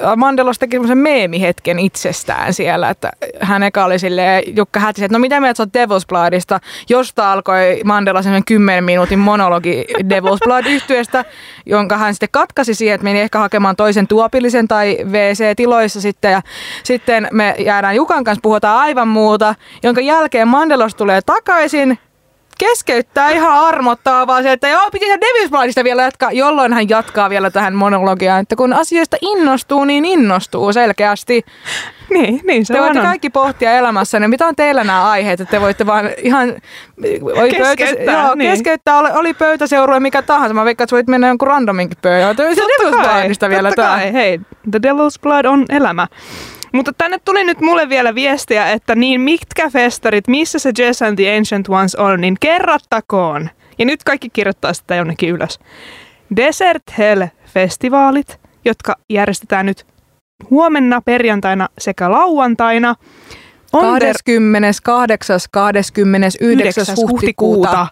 Mandéloz teki semmoisen meemihetken itsestään siellä, että hän eka oli silleen, Jukka Hätisen, että no mitä mieltä sä oot Devil's Bloodista, josta alkoi Mandéloz semmoinen kymmenen minuutin monologi Devil's Blood-yhtyeestä, jonka hän sitten katkasi siihen, että meni ehkä hakemaan toisen tuopillisen tai W C-tiloissa sitten, ja sitten me jäädään Jukan kanssa, puhutaan aivan muuta, jonka jälkeen Mandéloz tulee takaisin, keskeyttää ihan armottaa vaan se, että joo, piti ihan Devil's Bloodista vielä jatkaa, jolloin hän jatkaa vielä tähän monologiaan, että kun asioista innostuu, niin innostuu selkeästi. Niin, niin se te voitte on. kaikki pohtia elämässä, niin mitä on teillä nämä aiheet, että te voitte vaan ihan oli keskeyttää, pöytä, joo, niin. keskeyttää oli, oli pöytäseurue mikä tahansa. Mä veikkaan, että voit mennä jonkun randominkin pöydään. Totta Devil's kai, totta vielä kai. Hei, The Devil's Blood on elämä. Mutta tänne tuli nyt mulle vielä viestiä, että niin mitkä festarit, missä se Jess and the Ancient Ones on, niin kerrottakoon. Ja nyt kaikki kirjoittaa sitä jonnekin ylös. Desert Hell-festivaalit, jotka järjestetään nyt huomenna, perjantaina sekä lauantaina. kahdeskymmeneskahdeksannen kahdeskymmenesyhdeksäs huhtikuuta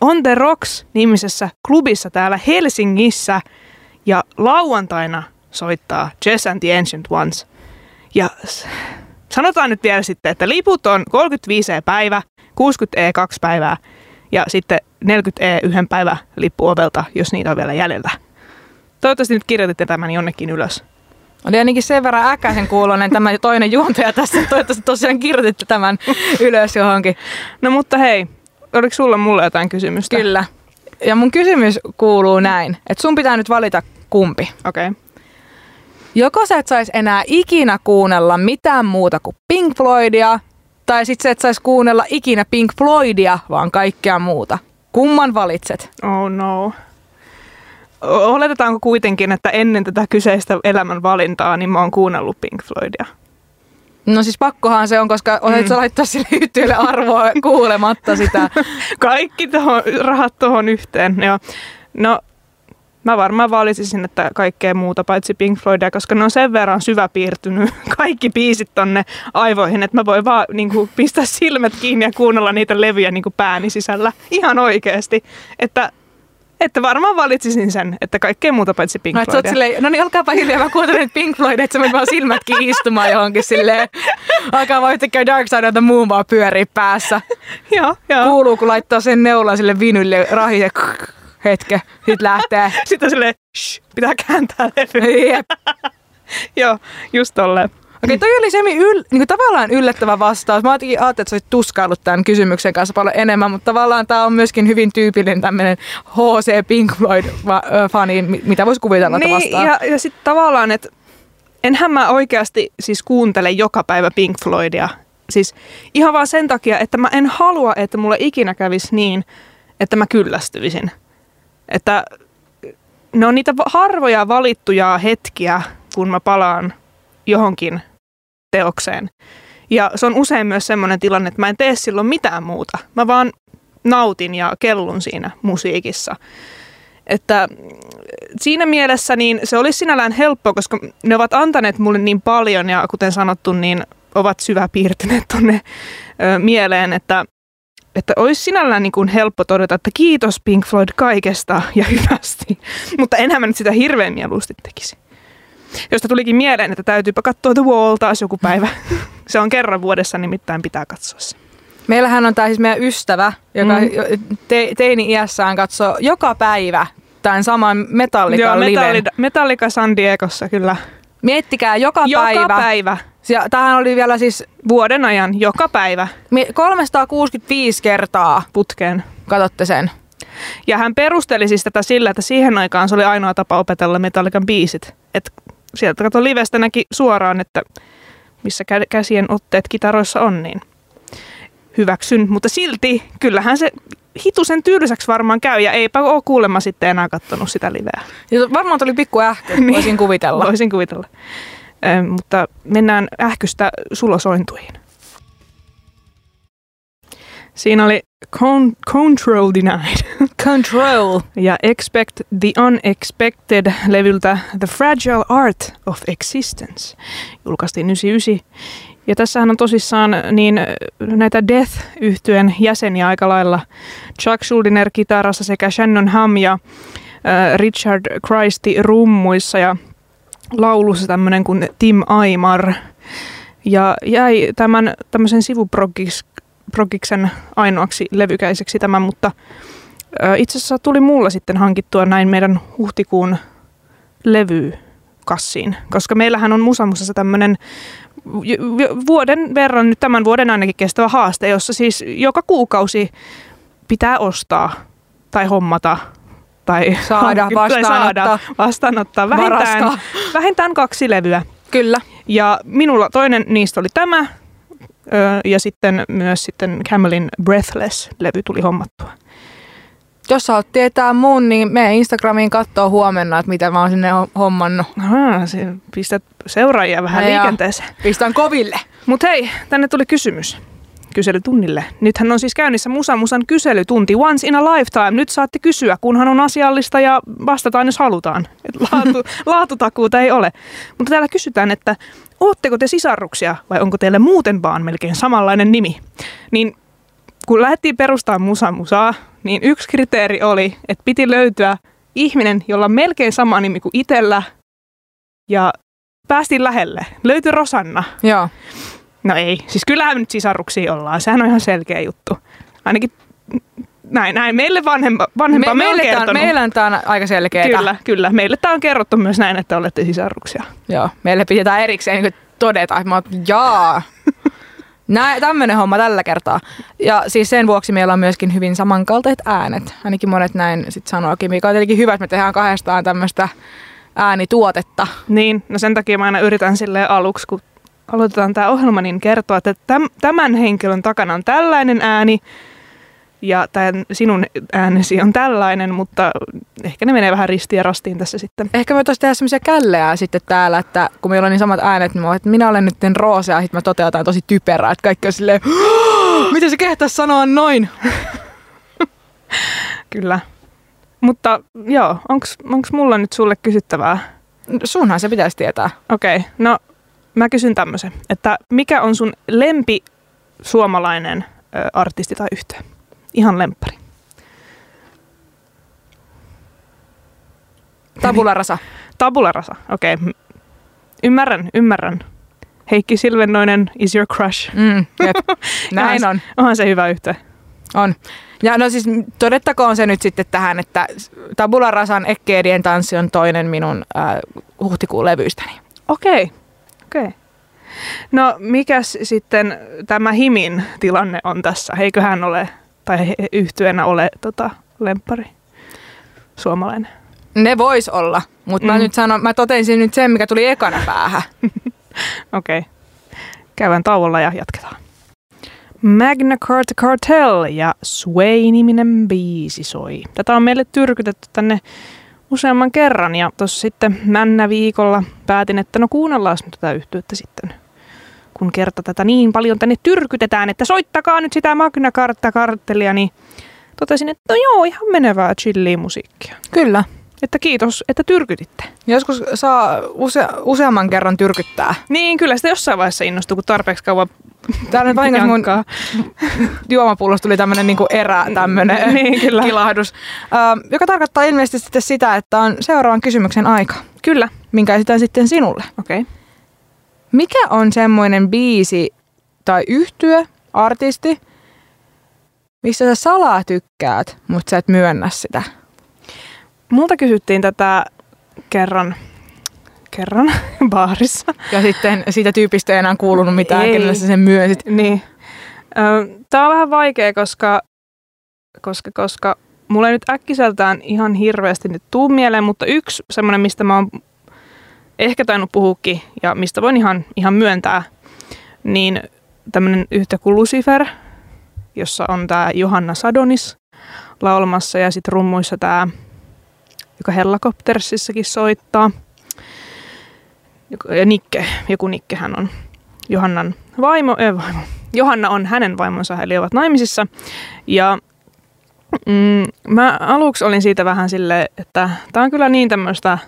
On The Rocks -nimisessä klubissa täällä Helsingissä. Ja lauantaina soittaa Jess and the Ancient Ones. Ja sanotaan nyt vielä sitten, että liput on kolmekymmentäviisi euroa päivä, kuusikymmentä euroa kaksi päivää ja sitten neljäkymmentä euroa yhden päivän lippu ovelta, jos niitä on vielä jäljellä. Toivottavasti nyt kirjoititte tämän jonnekin ylös. Oli ainakin sen verran äkäisen kuuloinen tämä toinen juontaja tässä. Toivottavasti tosiaan kirjoititte tämän ylös johonkin. No mutta hei, oliko sulla mulle jotain kysymystä? Kyllä. Ja mun kysymys kuuluu näin, että sun pitää nyt valita kumpi. Okei. Okay. Joko sä et sais enää ikinä kuunnella mitään muuta kuin Pink Floydia, tai sit sä et sais kuunnella ikinä Pink Floydia, vaan kaikkea muuta. Kumman valitset? Oh no. Oletetaanko kuitenkin, että ennen tätä kyseistä elämän valintaa, niin mä oon kuunnellut Pink Floydia? No siis pakkohan se on, koska olet mm. sä laittaa sille yhtiölle arvoa kuulematta sitä. Kaikki tohon, rahat tohon yhteen, joo. No... Mä varmaan valitsisin, että kaikkea muuta paitsi Pink Floydia, koska ne on sen verran syväpiirtynyt kaikki biisit tonne aivoihin, että mä voin vaan niin kuin, pistää silmät kiinni ja kuunnella niitä levyjä niin kuin pääni sisällä. Ihan oikeasti. Että, että varmaan valitsisin sen, että kaikkea muuta paitsi Pink no, Floydia. Silleen, no niin, olkaapa hiljaa, mä kuuntelen Pink Floydia, että sä menet vaan silmätkin istumaan johonkin silleen. Alkaa vaan yhtäkkiä Dark Side of the Moon vaan pyörii päässä. Joo, joo. Kuuluu, kun laittaa sen neulan sille vinylle rahiseen. Hetke, sit lähtee. Sitten silleen, shh, pitää kääntää levyä. Joo, just tolleen. Okei, okay, toi oli semi yl, niin tavallaan yllättävä vastaus. Mä ajattelin, että sä olit tuskaillut tämän kysymyksen kanssa paljon enemmän, mutta tavallaan tää on myöskin hyvin tyypillinen tämmönen H C Pink Floyd-fani, mitä vois kuvitella niin, vastaan. Ja, ja sit tavallaan, että enhän mä oikeasti siis kuuntele joka päivä Pink Floydia. Siis ihan vaan sen takia, että mä en halua, että mulla ikinä kävisi niin, että mä kyllästyisin. Että ne on niitä harvoja valittuja hetkiä, kun mä palaan johonkin teokseen. Ja se on usein myös semmoinen tilanne, että mä en tee silloin mitään muuta. Mä vaan nautin ja kellun siinä musiikissa. Että siinä mielessä niin se olisi sinällään helppoa, koska ne ovat antaneet mulle niin paljon ja kuten sanottu, niin ovat syväpiirtyneet tonne ö, mieleen, että Että olisi sinällään niin kuin helppo todeta, että kiitos Pink Floyd kaikesta ja hyvästi, mutta enhän mä nyt sitä hirveän mieluusti tekisi. Josta tulikin mieleen, että täytyypä katsoa The Wall taas joku päivä. Se on kerran vuodessa, nimittäin pitää katsoa se. Meillähän on tämä siis meidän ystävä, joka mm. te, teini-iässään katsoo joka päivä tämän saman Metallican liven. Metallica San Diegossa, kyllä. Miettikää joka, joka päivä. Joka päivä. Tämähän oli vielä siis vuoden ajan, joka päivä. kolmesataakuusikymmentäviisi kertaa putkeen. Katsotte sen. Ja hän perusteli siis tätä sillä, että siihen aikaan se oli ainoa tapa opetella Metallican biisit. Et sieltä kato livestä näki suoraan, että missä käsien otteet kitaroissa on, niin hyväksyn. Mutta silti kyllähän se... hitusen tylsäksi varmaan käy, ja eipä ole kuulemma sitten enää kattonut sitä liveä. Ja varmaan tuli pikku ähky, niin. voisin kuvitella. Voisin kuvitella. Ö, mutta mennään ähkystä sulosointuihin. Siinä oli con- Control Denied. Control. Ja Expect the Unexpected-levyltä The Fragile Art of Existence julkaistiin yhdeksänkymmentäyhdeksän. Ja tässähän on tosissaan niin näitä Death-yhtyeen jäseniä aika lailla. Chuck Schuldiner kitarassa sekä Shannon Hamm ja äh, Richard Christie rummuissa ja laulussa tämmöinen kuin Tim Aimar. Ja jäi tämän tämmöisen sivuprogiksen ainoaksi levykäiseksi tämän, mutta äh, itse asiassa tuli mulla sitten hankittua näin meidän huhtikuun levykassiin. Koska meillähän on Musa Musassa tämmöinen vuoden verran, nyt tämän vuoden ainakin kestävä haaste, jossa siis joka kuukausi pitää ostaa tai hommata tai saada, hankin, vastaanottaa, tai saada vastaanottaa vähintään, vähintään kaksi levyä. Kyllä. Ja minulla toinen niistä oli tämä ja sitten myös sitten Camelin Breathless-levy tuli hommattua. Jos sä oot tietää mun, niin mene Instagramiin kattoo huomenna, että mitä mä oon sinne hommannut. Ahaa, pistät seuraajia vähän ja liikenteeseen. Pistän koville. Mut hei, tänne tuli kysymys kyselytunnille. Nythän on siis käynnissä Musa Musan kyselytunti once in a lifetime. Nyt saatte kysyä, kunhan on asiallista ja vastataan, jos halutaan. Et laatu, laatutakuuta ei ole. Mutta täällä kysytään, että ootteko te sisarruksia vai onko teille muuten vaan melkein samanlainen nimi? Niin kun lähdettiin perustamaan Musa Musaa, niin yksi kriteeri oli, että piti löytyä ihminen, jolla on melkein sama nimi kuin itsellä. Ja päästiin lähelle. Löytyi Rosanna. Joo. No ei. Siis kyllähän nyt sisaruksia ollaan. Sehän on ihan selkeä juttu. Ainakin näin. näin. Meille vanhempa, vanhempa Me, meille on kertonut. Tämän, meillä on tämä on aika selkeää. Kyllä, kyllä. Meille tämä on kerrottu myös näin, että olette sisaruksia. Joo. Meille pitää erikseen niin todeta, että mä oon, jaa. Nää, tämmönen homma tällä kertaa. Ja siis sen vuoksi meillä on myöskin hyvin samankaltaiset äänet. Ainakin monet näin sit sanookin, mikä on tietenkin hyvä, että me tehdään kahdestaan tämmöistä äänituotetta. Niin, no sen takia mä aina yritän silleen aluksi, kun aloitetaan tää ohjelma, niin kertoa, että tämän henkilön takana on tällainen ääni ja tämän sinun äänesi on tällainen, mutta ehkä ne menee vähän ristiin ja rastiin tässä sitten. Ehkä me voitaisiin tehdä semmoisia källejä sitten täällä, että kun meillä on niin samat äänet, niin mä oon, että minä olen nyt Roose ja sitten mä totean jotain tosi typerää, että kaikki on silleen, miten se kehtäisi sanoa noin? Kyllä. Mutta joo, onks, onks mulla nyt sulle kysyttävää? Sunhan se pitäisi tietää. Okei, okay, no mä kysyn tämmöisen, että mikä on sun lempi suomalainen ö, artisti tai yhtye? Ihan lemppari. Tabula rasa. Tabula rasa, okei. Okay. Ymmärrän, ymmärrän. Heikki Silvennoinen is your crush. Mm, jep. Näin on. Onhan se hyvä yhtye. On. Ja no siis todettakoon se nyt sitten tähän, että Tabula rasan Ekkeedien tanssi on toinen minun äh, huhtikuun levyistäni. Okei, okay. okei. Okay. No mikäs sitten tämä Himin tilanne on tässä? Eiköhän ole... Tai yhtyenä ole tota, lemppari suomalainen. Ne vois olla, mutta mm. mä nyt sanon, mä totesin nyt sen, mikä tuli ekana päähän. Okei. Okay. Käydään tauolla ja jatketaan. Magna Carta Cartel ja Sway-niminen biisi soi. Tätä on meille tyrkytetty tänne useamman kerran ja tossa sitten männä viikolla päätin, että no kuunnellaan nyt tätä yhtyettä sitten. Kun kerta tätä niin paljon tänne tyrkytetään, että soittakaa nyt sitä Magna Carta Cartelia, niin totesin, että no joo, ihan menevää chillia musiikkia. Kyllä. Että kiitos, että tyrkytitte. Joskus saa use- useamman kerran tyrkyttää. Niin, kyllä sitä jossain vaiheessa innostuu, kun tarpeeksi kauan täällä vahingossa mun juomapullosta tuli tämmönen niinku erä, tämmönen niin, kilahdus, Ö, joka tarkoittaa ilmeisesti sitten sitä, että on seuraavan kysymyksen aika. Kyllä. Minkä esitän sitten sinulle. Okei. Okay. Mikä on semmoinen biisi tai yhtye, artisti, missä sä salaa tykkäät, mutta sä et myönnä sitä? Multa kysyttiin tätä kerran, kerran baarissa. Ja sitten siitä tyypistä ei enää kuulunut mitään, ei. Kenellä sä sen myönsit. Niin. Tää on vähän vaikea, koska, koska, koska mulla ei nyt äkkiseltään ihan hirveästi nyt tuu mieleen, mutta yksi semmoinen, mistä mä oon ehkä tainnut puhuukin, ja mistä voin ihan, ihan myöntää, niin tämmöinen yhtä kuin Lucifer, jossa on tämä Johanna Sadonis laulamassa, ja sitten rummuissa tämä, joka Hellacoptersissakin soittaa, ja Nikke, joku Nikkehän on Johannan vaimo, ei vaimo, Johanna on hänen vaimonsa, eli ovat naimisissa. Ja mm, mä aluksi olin siitä vähän silleen, että tää on kyllä niin tämmöistä,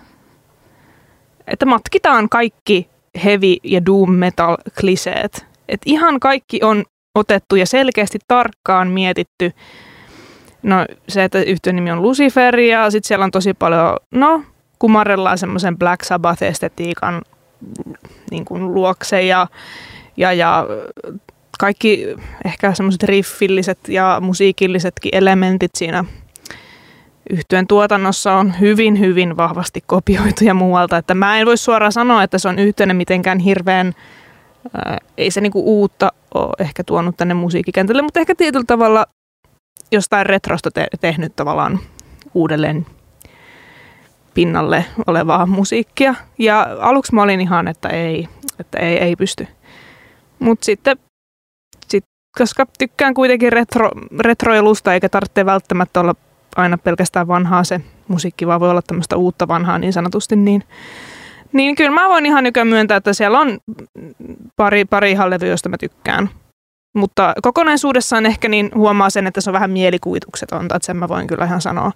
että matkitaan kaikki heavy ja doom metal kliseet. Et ihan kaikki on otettu ja selkeästi tarkkaan mietitty. No se, että yhtiön nimi on Lucifer ja sitten siellä on tosi paljon, no kumarrellaan semmoisen Black Sabbath-estetiikan niin kuin luokse ja, ja, ja kaikki ehkä semmoiset riffilliset ja musiikillisetkin elementit siinä yhtyeen tuotannossa on hyvin, hyvin vahvasti kopioituja muualta. Että mä en voi suoraan sanoa, että se on yhtyeinen mitenkään hirveän, ää, ei se niinku uutta ole ehkä tuonut tänne musiikkikentälle, mutta ehkä tietyllä tavalla jostain retrosta te- tehnyt tavallaan uudelleen pinnalle olevaa musiikkia. Ja aluksi mä olin ihan, että ei, että ei, ei pysty. Mutta sitten, sit, koska tykkään kuitenkin retro, retroilusta, eikä tarvitse välttämättä olla aina pelkästään vanhaa se musiikki, vaan voi olla tämmöistä uutta vanhaa niin sanotusti, niin, niin kyllä mä voin ihan nykyään myöntää, että siellä on pari, pari ihan levyä, josta mä tykkään. Mutta kokonaisuudessaan ehkä niin huomaa sen, että se on vähän mielikuvituksetonta, että sen mä voin kyllä ihan sanoa.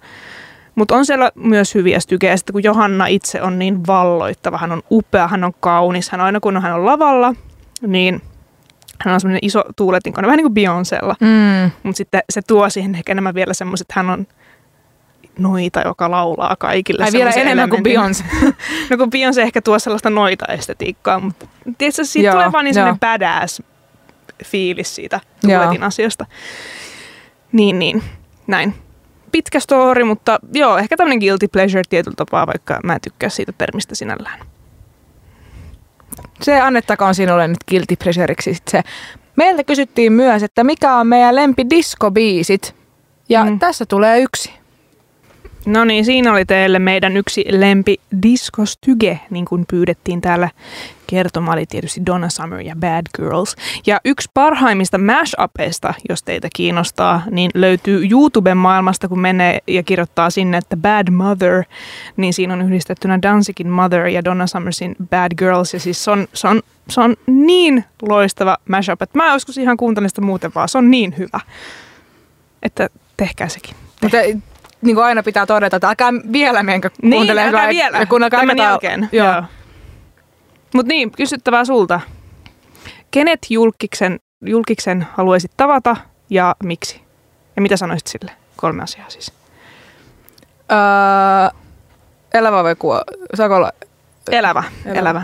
Mutta on siellä myös hyviä stykejä, sitten kun Johanna itse on niin valloittava, hän on upea, hän on kaunis, hän aina kun hän on lavalla, niin hän on semmoinen iso tuuletinkone, vähän niin kuin Beyoncélla. Mm. Mutta sitten se tuo siihen ehkä enemmän vielä semmoiset, että hän on noita, joka laulaa kaikille. Ai vielä enemmän elementin kuin Beyoncé. No kun Beyoncé ehkä tuo sellaista noita-estetiikkaa, mutta tietysti siitä joo, tulee vaan niin semmoinen badass fiilis siitä tuuletin asiasta. Niin, niin, näin. Pitkä story, mutta joo, ehkä tämmöinen guilty pleasure tietyllä tapaa, vaikka mä en tykkää siitä termistä sinällään. Se annettakoon sinulle nyt guilty pleasureiksi sit se. Meiltä kysyttiin myös, että mikä on meidän lempidiskobiisit. Ja mm. tässä tulee yksi. No niin, siinä oli teille meidän yksi lempidiskostyge, niin kuin pyydettiin täällä kertomaan, oli tietysti Donna Summer ja Bad Girls. Ja yksi parhaimmista mashupeista, jos teitä kiinnostaa, niin löytyy YouTuben maailmasta, kun menee ja kirjoittaa sinne, että Bad Mother, niin siinä on yhdistettynä Dansikin Mother ja Donna Summersin Bad Girls. Ja siis se on, se on, se on niin loistava mashup, että mä joskus ihan kuuntelen sitä muuten vaan, se on niin hyvä, että tehkää sekin. Tehkää. Niin kuin aina pitää todeta, että älkää vielä menkö kuuntelemaan. Niin, älkää vielä. Kuunnelkaa tämän jälkeen. Joo. Joo. Mut niin, kysyttävää sulta. Kenet julkiksen, julkiksen haluaisit tavata ja miksi? Ja mitä sanoisit sille? Kolme asiaa siis. Öö, elävä vai kuo? Saako olla? Elävä. Elävä. Elävä.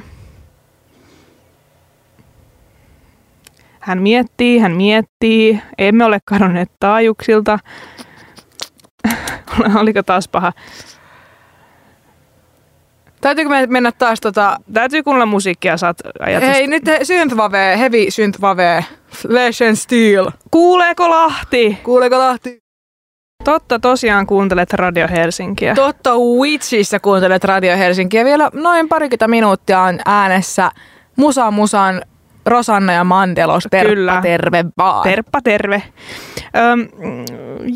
Hän miettii, hän miettii. Emme ole kadonneet taajuksilta. Oliko taas paha? Täytyykö mennä taas tota... Täytyy kuunnella musiikkia, saat ajatusta. Hei, nyt synthwave, heavy synthwave, Flesh and Steel. Kuuleeko Lahti? Kuuleeko Lahti? Totta tosiaan kuuntelet Radio Helsinkiä. Totta Witchissä kuuntelet Radio Helsinkiä. Vielä noin parikymmentä minuuttia on äänessä Musa Musan Rosanna ja Mandéloz. Terppa Kyllä. terve vaan. Terppa terve. Öm,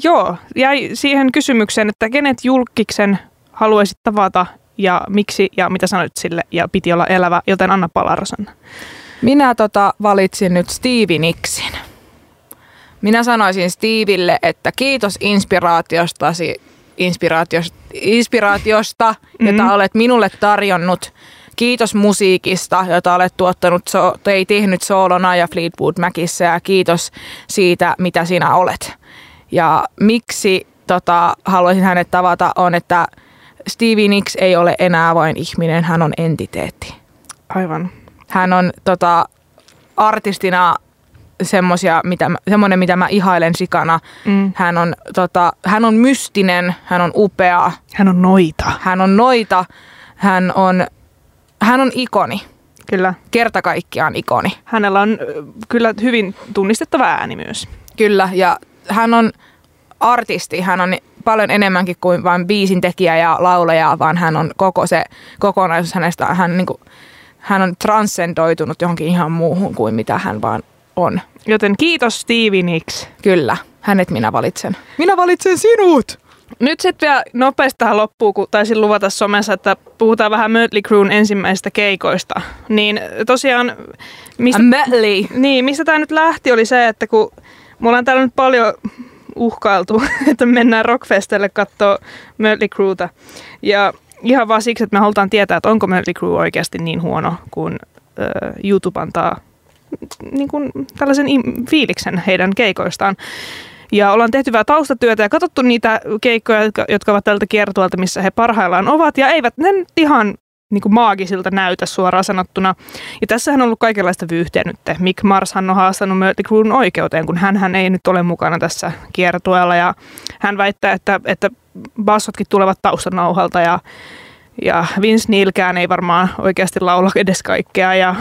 joo, jäi siihen kysymykseen, että kenet julkkiksen haluaisit tavata ja miksi ja mitä sanoit sille ja piti olla elävä, joten anna palaa Rosanna. Minä tota, valitsin nyt Stevie Nicksin. Minä sanoisin Steville, että kiitos inspiraatiostasi, inspiraatiosta, inspiraatiosta jota mm. olet minulle tarjonnut. Kiitos musiikista, jota olet tuottanut, so, ei tehnyt soolona ja Fleetwood Macissa ja kiitos siitä, mitä sinä olet. Ja miksi tota, haluaisin hänet tavata on, että Stevie Nicks ei ole enää vain ihminen, hän on entiteetti. Aivan. Hän on tota, artistina semmosia, mitä, semmoinen, mitä mä ihailen sikana. Mm. Hän on, tota, hän on mystinen, hän on upea. Hän on noita. Hän on noita, hän on... Hän on ikoni. Kyllä. Kerta kaikkiaan ikoni. Hänellä on kyllä hyvin tunnistettava ääni myös. Kyllä, ja hän on artisti. Hän on paljon enemmänkin kuin vain biisintekijä ja laulaja, vaan hän on koko se kokonaisuus hänestä. Hän, niin kuin, hän on transcendoitunut johonkin ihan muuhun kuin mitä hän vaan on. Joten kiitos Stevie Nicks. Kyllä, hänet minä valitsen. Minä valitsen sinut! Nyt sitten vielä nopeasti tähän loppuun, kun taisin luvata somessa, että puhutaan vähän Mötley Crüen ensimmäisistä keikoista. Niin tosiaan, mistä, niin, mistä tämä nyt lähti oli se, että kun me ollaan täällä nyt paljon uhkailtu, että mennään rockfestelle katsoa Mötley Crüetä. Ja ihan vaan siksi, että me halutaan tietää, että onko Mötley Crüe oikeasti niin huono, kun äh, YouTube antaa niin kuin tällaisen fiiliksen heidän keikoistaan. Ja ollaan tehty vähän taustatyötä ja katsottu niitä keikkoja, jotka, jotka ovat tältä kiertueelta, missä he parhaillaan ovat. Ja eivät ne nyt ihan niin kuin maagisilta näytä suoraan sanottuna. Ja tässähän on ollut kaikenlaista vyyhtiä nyt. Mick Marshan on haastanut Mötley Crüen oikeuteen, kun hänhän ei nyt ole mukana tässä kiertueella. Ja hän väittää, että, että bassotkin tulevat taustanauhalta ja, ja Vince Neilkään ei varmaan oikeasti laula edes kaikkea. Ja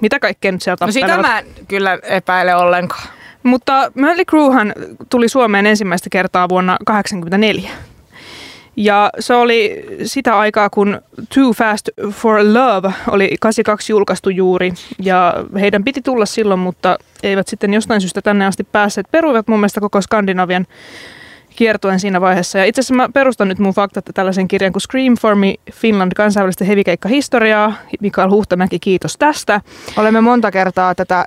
mitä kaikkea nyt siellä tappelevat. No sitä mä en kyllä epäile ollenkaan. Mutta Mötley Crüehän tuli Suomeen ensimmäistä kertaa vuonna tuhatyhdeksänsataakahdeksankymmentäneljä. Ja se oli sitä aikaa, kun Too Fast for Love oli kahdeksankymmentäkaksi julkaistu juuri. Ja heidän piti tulla silloin, mutta eivät sitten jostain syystä tänne asti päässeet. Peruivat mun mielestä koko Skandinavian kiertueen siinä vaiheessa. Ja itse asiassa mä perustan nyt mun faktat tällaisen kirjan kuin Scream for Me Finland, kansainvälistä heavikeikkahistoriaa. Mikael Huhtamäki, kiitos tästä. Olemme monta kertaa tätä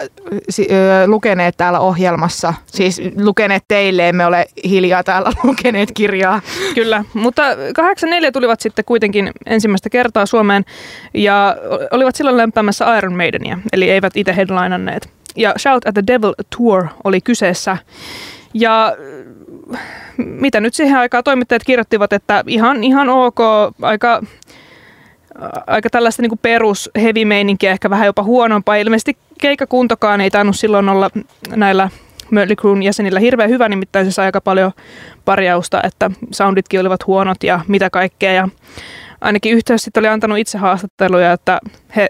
lukeneet täällä ohjelmassa. Siis lukeneet teille, emme ole hiljaa täällä lukeneet kirjaa. Kyllä, mutta kahdeksankymmentäneljä tulivat sitten kuitenkin ensimmäistä kertaa Suomeen ja olivat silloin lämpimässä Iron Maidenia, eli eivät itse headlinanneet. Ja Shout at the Devil Tour oli kyseessä. Ja mitä nyt siihen aikaan toimittajat kirjoittivat, että ihan, ihan ok, aika, aika tällaista niin kuin perus heavy-meininkiä, ehkä vähän jopa huonompaa. Ilmeisesti keikkakuntokaan ei tainnut silloin olla näillä Mötley Crüen jäsenillä hirveän hyvä, nimittäin se sai aika paljon parjausta, että sounditkin olivat huonot ja mitä kaikkea. Ja ainakin yhteys sitten oli antanut itse haastatteluja, että he...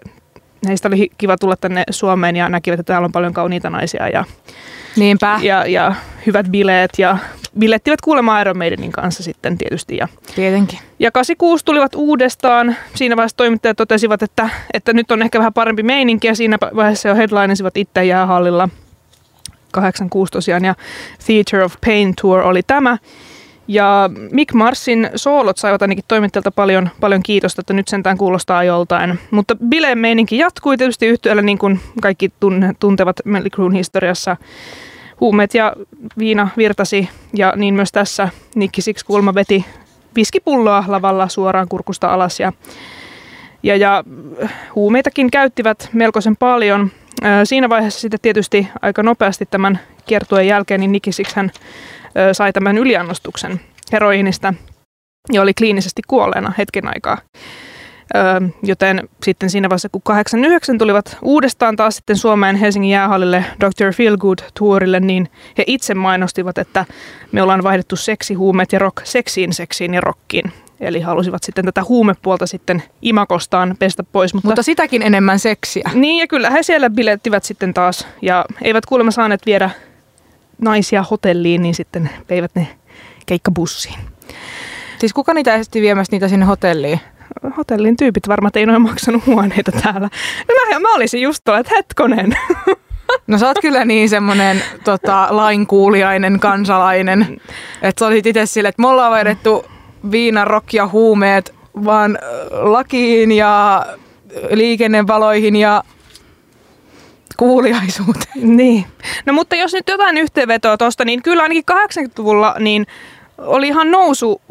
Heistä oli kiva tulla tänne Suomeen ja näkivät, että täällä on paljon kauniita naisia ja, Niinpä. ja, ja hyvät bileet. Ja bilettivät kuulemaan Iron Maidenin kanssa sitten tietysti. Ja, Tietenkin. Ja kahdeksankymmentäkuusi tulivat uudestaan. Siinä vaiheessa toimittajat totesivat, että, että nyt on ehkä vähän parempi meininki ja siinä vaiheessa jo headlinesivat itse jäähallilla. kahdeksankymmentäkuusi tosiaan ja Theater of Pain Tour oli tämä. Ja Mick Marsin soolot saivat ainakin toimittajalta paljon, paljon kiitosta, että nyt sentään kuulostaa joltain. Mutta bileen meininki jatkui tietysti yhtyeellä, niin kuin kaikki tunne, tuntevat Mötley Crüen historiassa. Huumeet ja viina virtasi, ja niin myös tässä Nikki Sixx kulma veti viskipulloa lavalla suoraan kurkusta alas. Ja, ja, ja huumeitakin käyttivät melkoisen paljon. Siinä vaiheessa sitten tietysti aika nopeasti tämän kiertueen jälkeen, niin Nikki Sixx hän sai tämän yliannostuksen heroiinista ja oli kliinisesti kuolleena hetken aikaa. Öö, joten sitten siinä vaiheessa, kun kahdeksankymmentäyhdeksän tulivat uudestaan taas sitten Suomeen Helsingin jäähallille doctor Feelgood-tuorille, niin he itse mainostivat, että me ollaan vaihdettu seksi, huumeet ja rock seksiin, seksiin ja rockiin. Eli halusivat sitten tätä huumepuolta sitten imakostaan pestä pois. Mutta, mutta sitäkin enemmän seksiä. Niin ja kyllä he siellä bilettivät sitten taas ja eivät kuulemma saaneet viedä naisia hotelliin, niin sitten veivät ne keikkabussiin. Siis kuka niitä esti viemästä niitä sinne hotelliin? Hotellin tyypit varmaan ei noin maksanut huoneita täällä. No mä olisin just tuolla, että hetkonen. No sä oot kyllä niin semmonen tota, lainkuuliainen kansalainen, että sä olisit itse sille, että me ollaan vaihdettu viina, rock ja huumeet vaan lakiin ja liikennevaloihin ja kuuliaisuuteen. Niin. No mutta jos nyt jotain yhteenvetoa tuosta, niin kyllä ainakin kahdeksankymmentäluvulla niin oli ihan nousu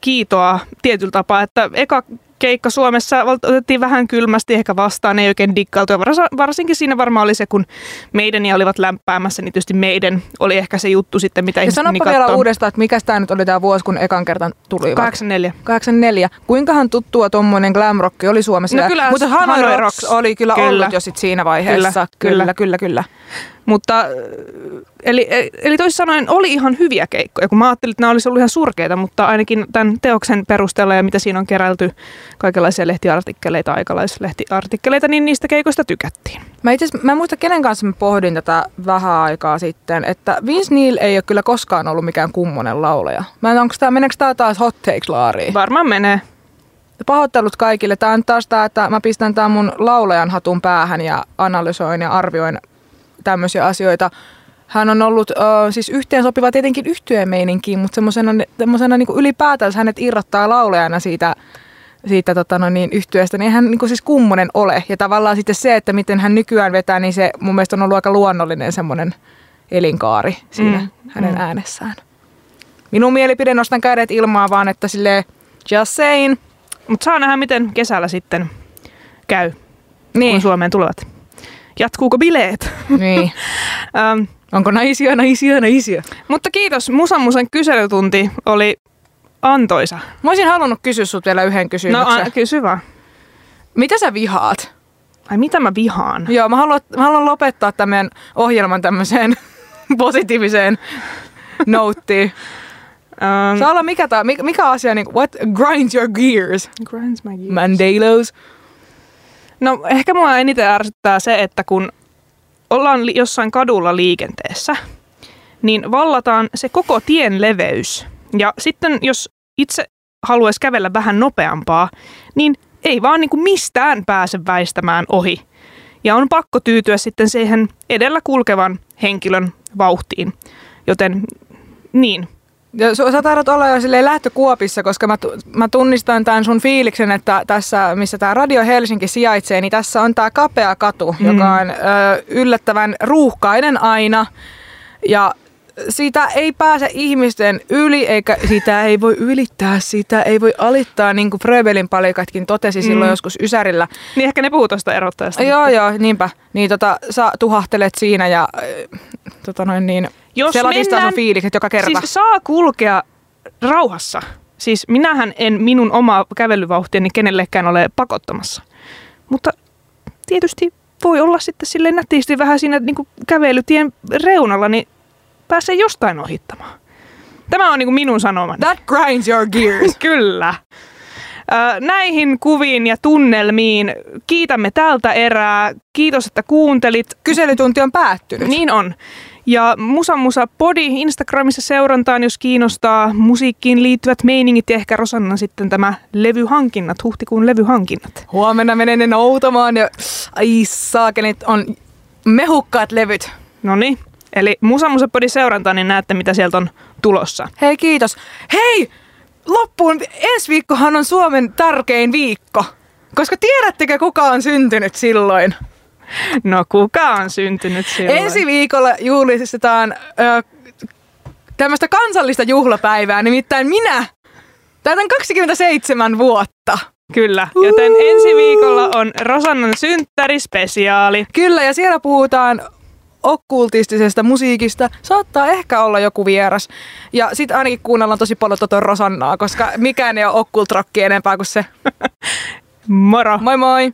kiitoa tietyllä tapaa, että eka keikka Suomessa otettiin vähän kylmästi ehkä vastaan, ei oikein dikkailtu. Varsinkin siinä varmaan oli se, kun meidän ja olivat lämpäämässä, niin tietysti meidän oli ehkä se juttu sitten, mitä ihminen katsoi. Ja sanoppa vielä uudestaan, että mikä tämä nyt oli tämä vuosi, kun ekan kertaan tulivat? kahdeksankymmentäneljä. kahdeksankymmentäneljä. Kuinkahan tuttua tuommoinen glam rock oli Suomessa? No kyllä, mutta Hanoi Rocks, Rocks oli kyllä, kyllä ollut jo sit siinä vaiheessa. Kyllä, kyllä, kyllä. kyllä. Mutta, eli, eli toisin sanoen oli ihan hyviä keikkoja, kun mä ajattelin, että nämä olisi ollut ihan surkeita, mutta ainakin tämän teoksen perusteella ja mitä siinä on keräilty kaikenlaisia lehtiartikkeleita, aikalaislehtiartikkeleita, niin niistä keikoista tykättiin. Mä itse mä en muista, kenen kanssa mä pohdin tätä vähän aikaa sitten, että Vince Neil ei ole kyllä koskaan ollut mikään kummonen laulaja. Mä en, onko tää, meneekö tää taas hot take-laariin? Varmaan menee. Pahoittelut kaikille. Tää on taas tää, että mä pistän tää mun laulajan hatun päähän ja analysoin ja arvioin tämmöisiä asioita Hän on ollut äh, siis yhteensopiva tietenkin yhtyeemeininkiin, mutta semmoisena niin ylipäätään, jos hänet irrottaa laulajana siitä, siitä tota, no niin, yhtyeestä, niin hän niin siis kummonen ole. Ja tavallaan sitten se, että miten hän nykyään vetää, niin se mun mielestä on ollut aika luonnollinen semmoinen elinkaari siinä mm. hänen mm. äänessään. Minun mielipide, nostan kädet ilmaa vaan, että silleen just saying. Mutta saa nähdä, miten kesällä sitten käy, niin. Kun Suomeen tulevat. Jatkuuko bileet? Niin. um, Onko naisia, naisia, naisia? Mutta kiitos. Musa Musan kyselytunti oli antoisa. Mä olisin halunnut kysyä sut vielä yhden kysymyksen. No kysy vaan. Mitä sä vihaat? Ai mitä mä vihaan? Joo, mä haluan, mä haluan lopettaa tämän meidän ohjelman tämmöiseen positiiviseen nouttiin. Um, Saa olla mikä, ta, mikä, mikä asia, niin, what grinds your gears? Grinds my gears. Mandéloz. No ehkä mua eniten ärsyttää se, että kun ollaan jossain kadulla liikenteessä, niin vallataan se koko tien leveys. Ja sitten jos itse haluaisi kävellä vähän nopeampaa, niin ei vaan niin kuin mistään pääse väistämään ohi. Ja on pakko tyytyä sitten siihen edellä kulkevan henkilön vauhtiin. Joten niin. Ja sä tahdot olla jo silleen lähtökuopissa, koska mä, mä tunnistan tämän sun fiiliksen, että tässä, missä tämä Radio Helsinki sijaitsee, niin tässä on tämä kapea katu, mm. joka on ö, yllättävän ruuhkainen aina. Ja siitä ei pääse ihmisten yli, eikä sitä ei voi ylittää, sitä ei voi alittaa, niin kuin Fröbelin palikatkin totesi mm. silloin joskus Ysärillä. Niin ehkä ne puhuu tuosta erottaessa. Joo, joo, niinpä. Niin tota, sä tuhahtelet siinä ja tota noin niin... Jos se latistaa sun fiilikset joka kerta. Siis saa kulkea rauhassa. Siis minähän en minun omaa kävelyvauhtiani kenellekään ole pakottamassa. Mutta tietysti voi olla sitten silleen nätisti vähän siinä niin kuin kävelytien reunalla, niin pääsee jostain ohittamaan. Tämä on niin kuin minun sanomani. That grinds your gears. Kyllä. Näihin kuviin ja tunnelmiin kiitämme tältä erää. Kiitos, että kuuntelit. Kyselytunti on päättynyt. Niin on. Ja Musa Musa Podi Instagramissa seurantaan, jos kiinnostaa musiikkiin liittyvät meiningit ja ehkä Rosannan sitten tämä levyhankinnat, huhtikuun levyhankinnat. Huomenna menen noutamaan ja ai saakenit on mehukkaat levyt. Noniin, eli Musa Musa Podi seurantaan, niin näette mitä sieltä on tulossa. Hei kiitos. Hei! Loppuun, ensi viikkohan on Suomen tärkein viikko, koska tiedättekö kuka on syntynyt silloin? No kuka on syntynyt silloin? Ensi viikolla juhlistetaan ö, tämmöistä kansallista juhlapäivää, nimittäin minä täytän kaksikymmentäseitsemän vuotta. Kyllä, joten Uhu. ensi viikolla on Rosannan synttärispesiaali. Kyllä, ja siellä puhutaan okkultistisesta musiikista. Saattaa ehkä olla joku vieras. Ja sit ainakin kuunnellaan tosi paljon Toton Rosannaa, koska mikään ei ole okkult-rockia enempää kuin se. Moro! Moi moi!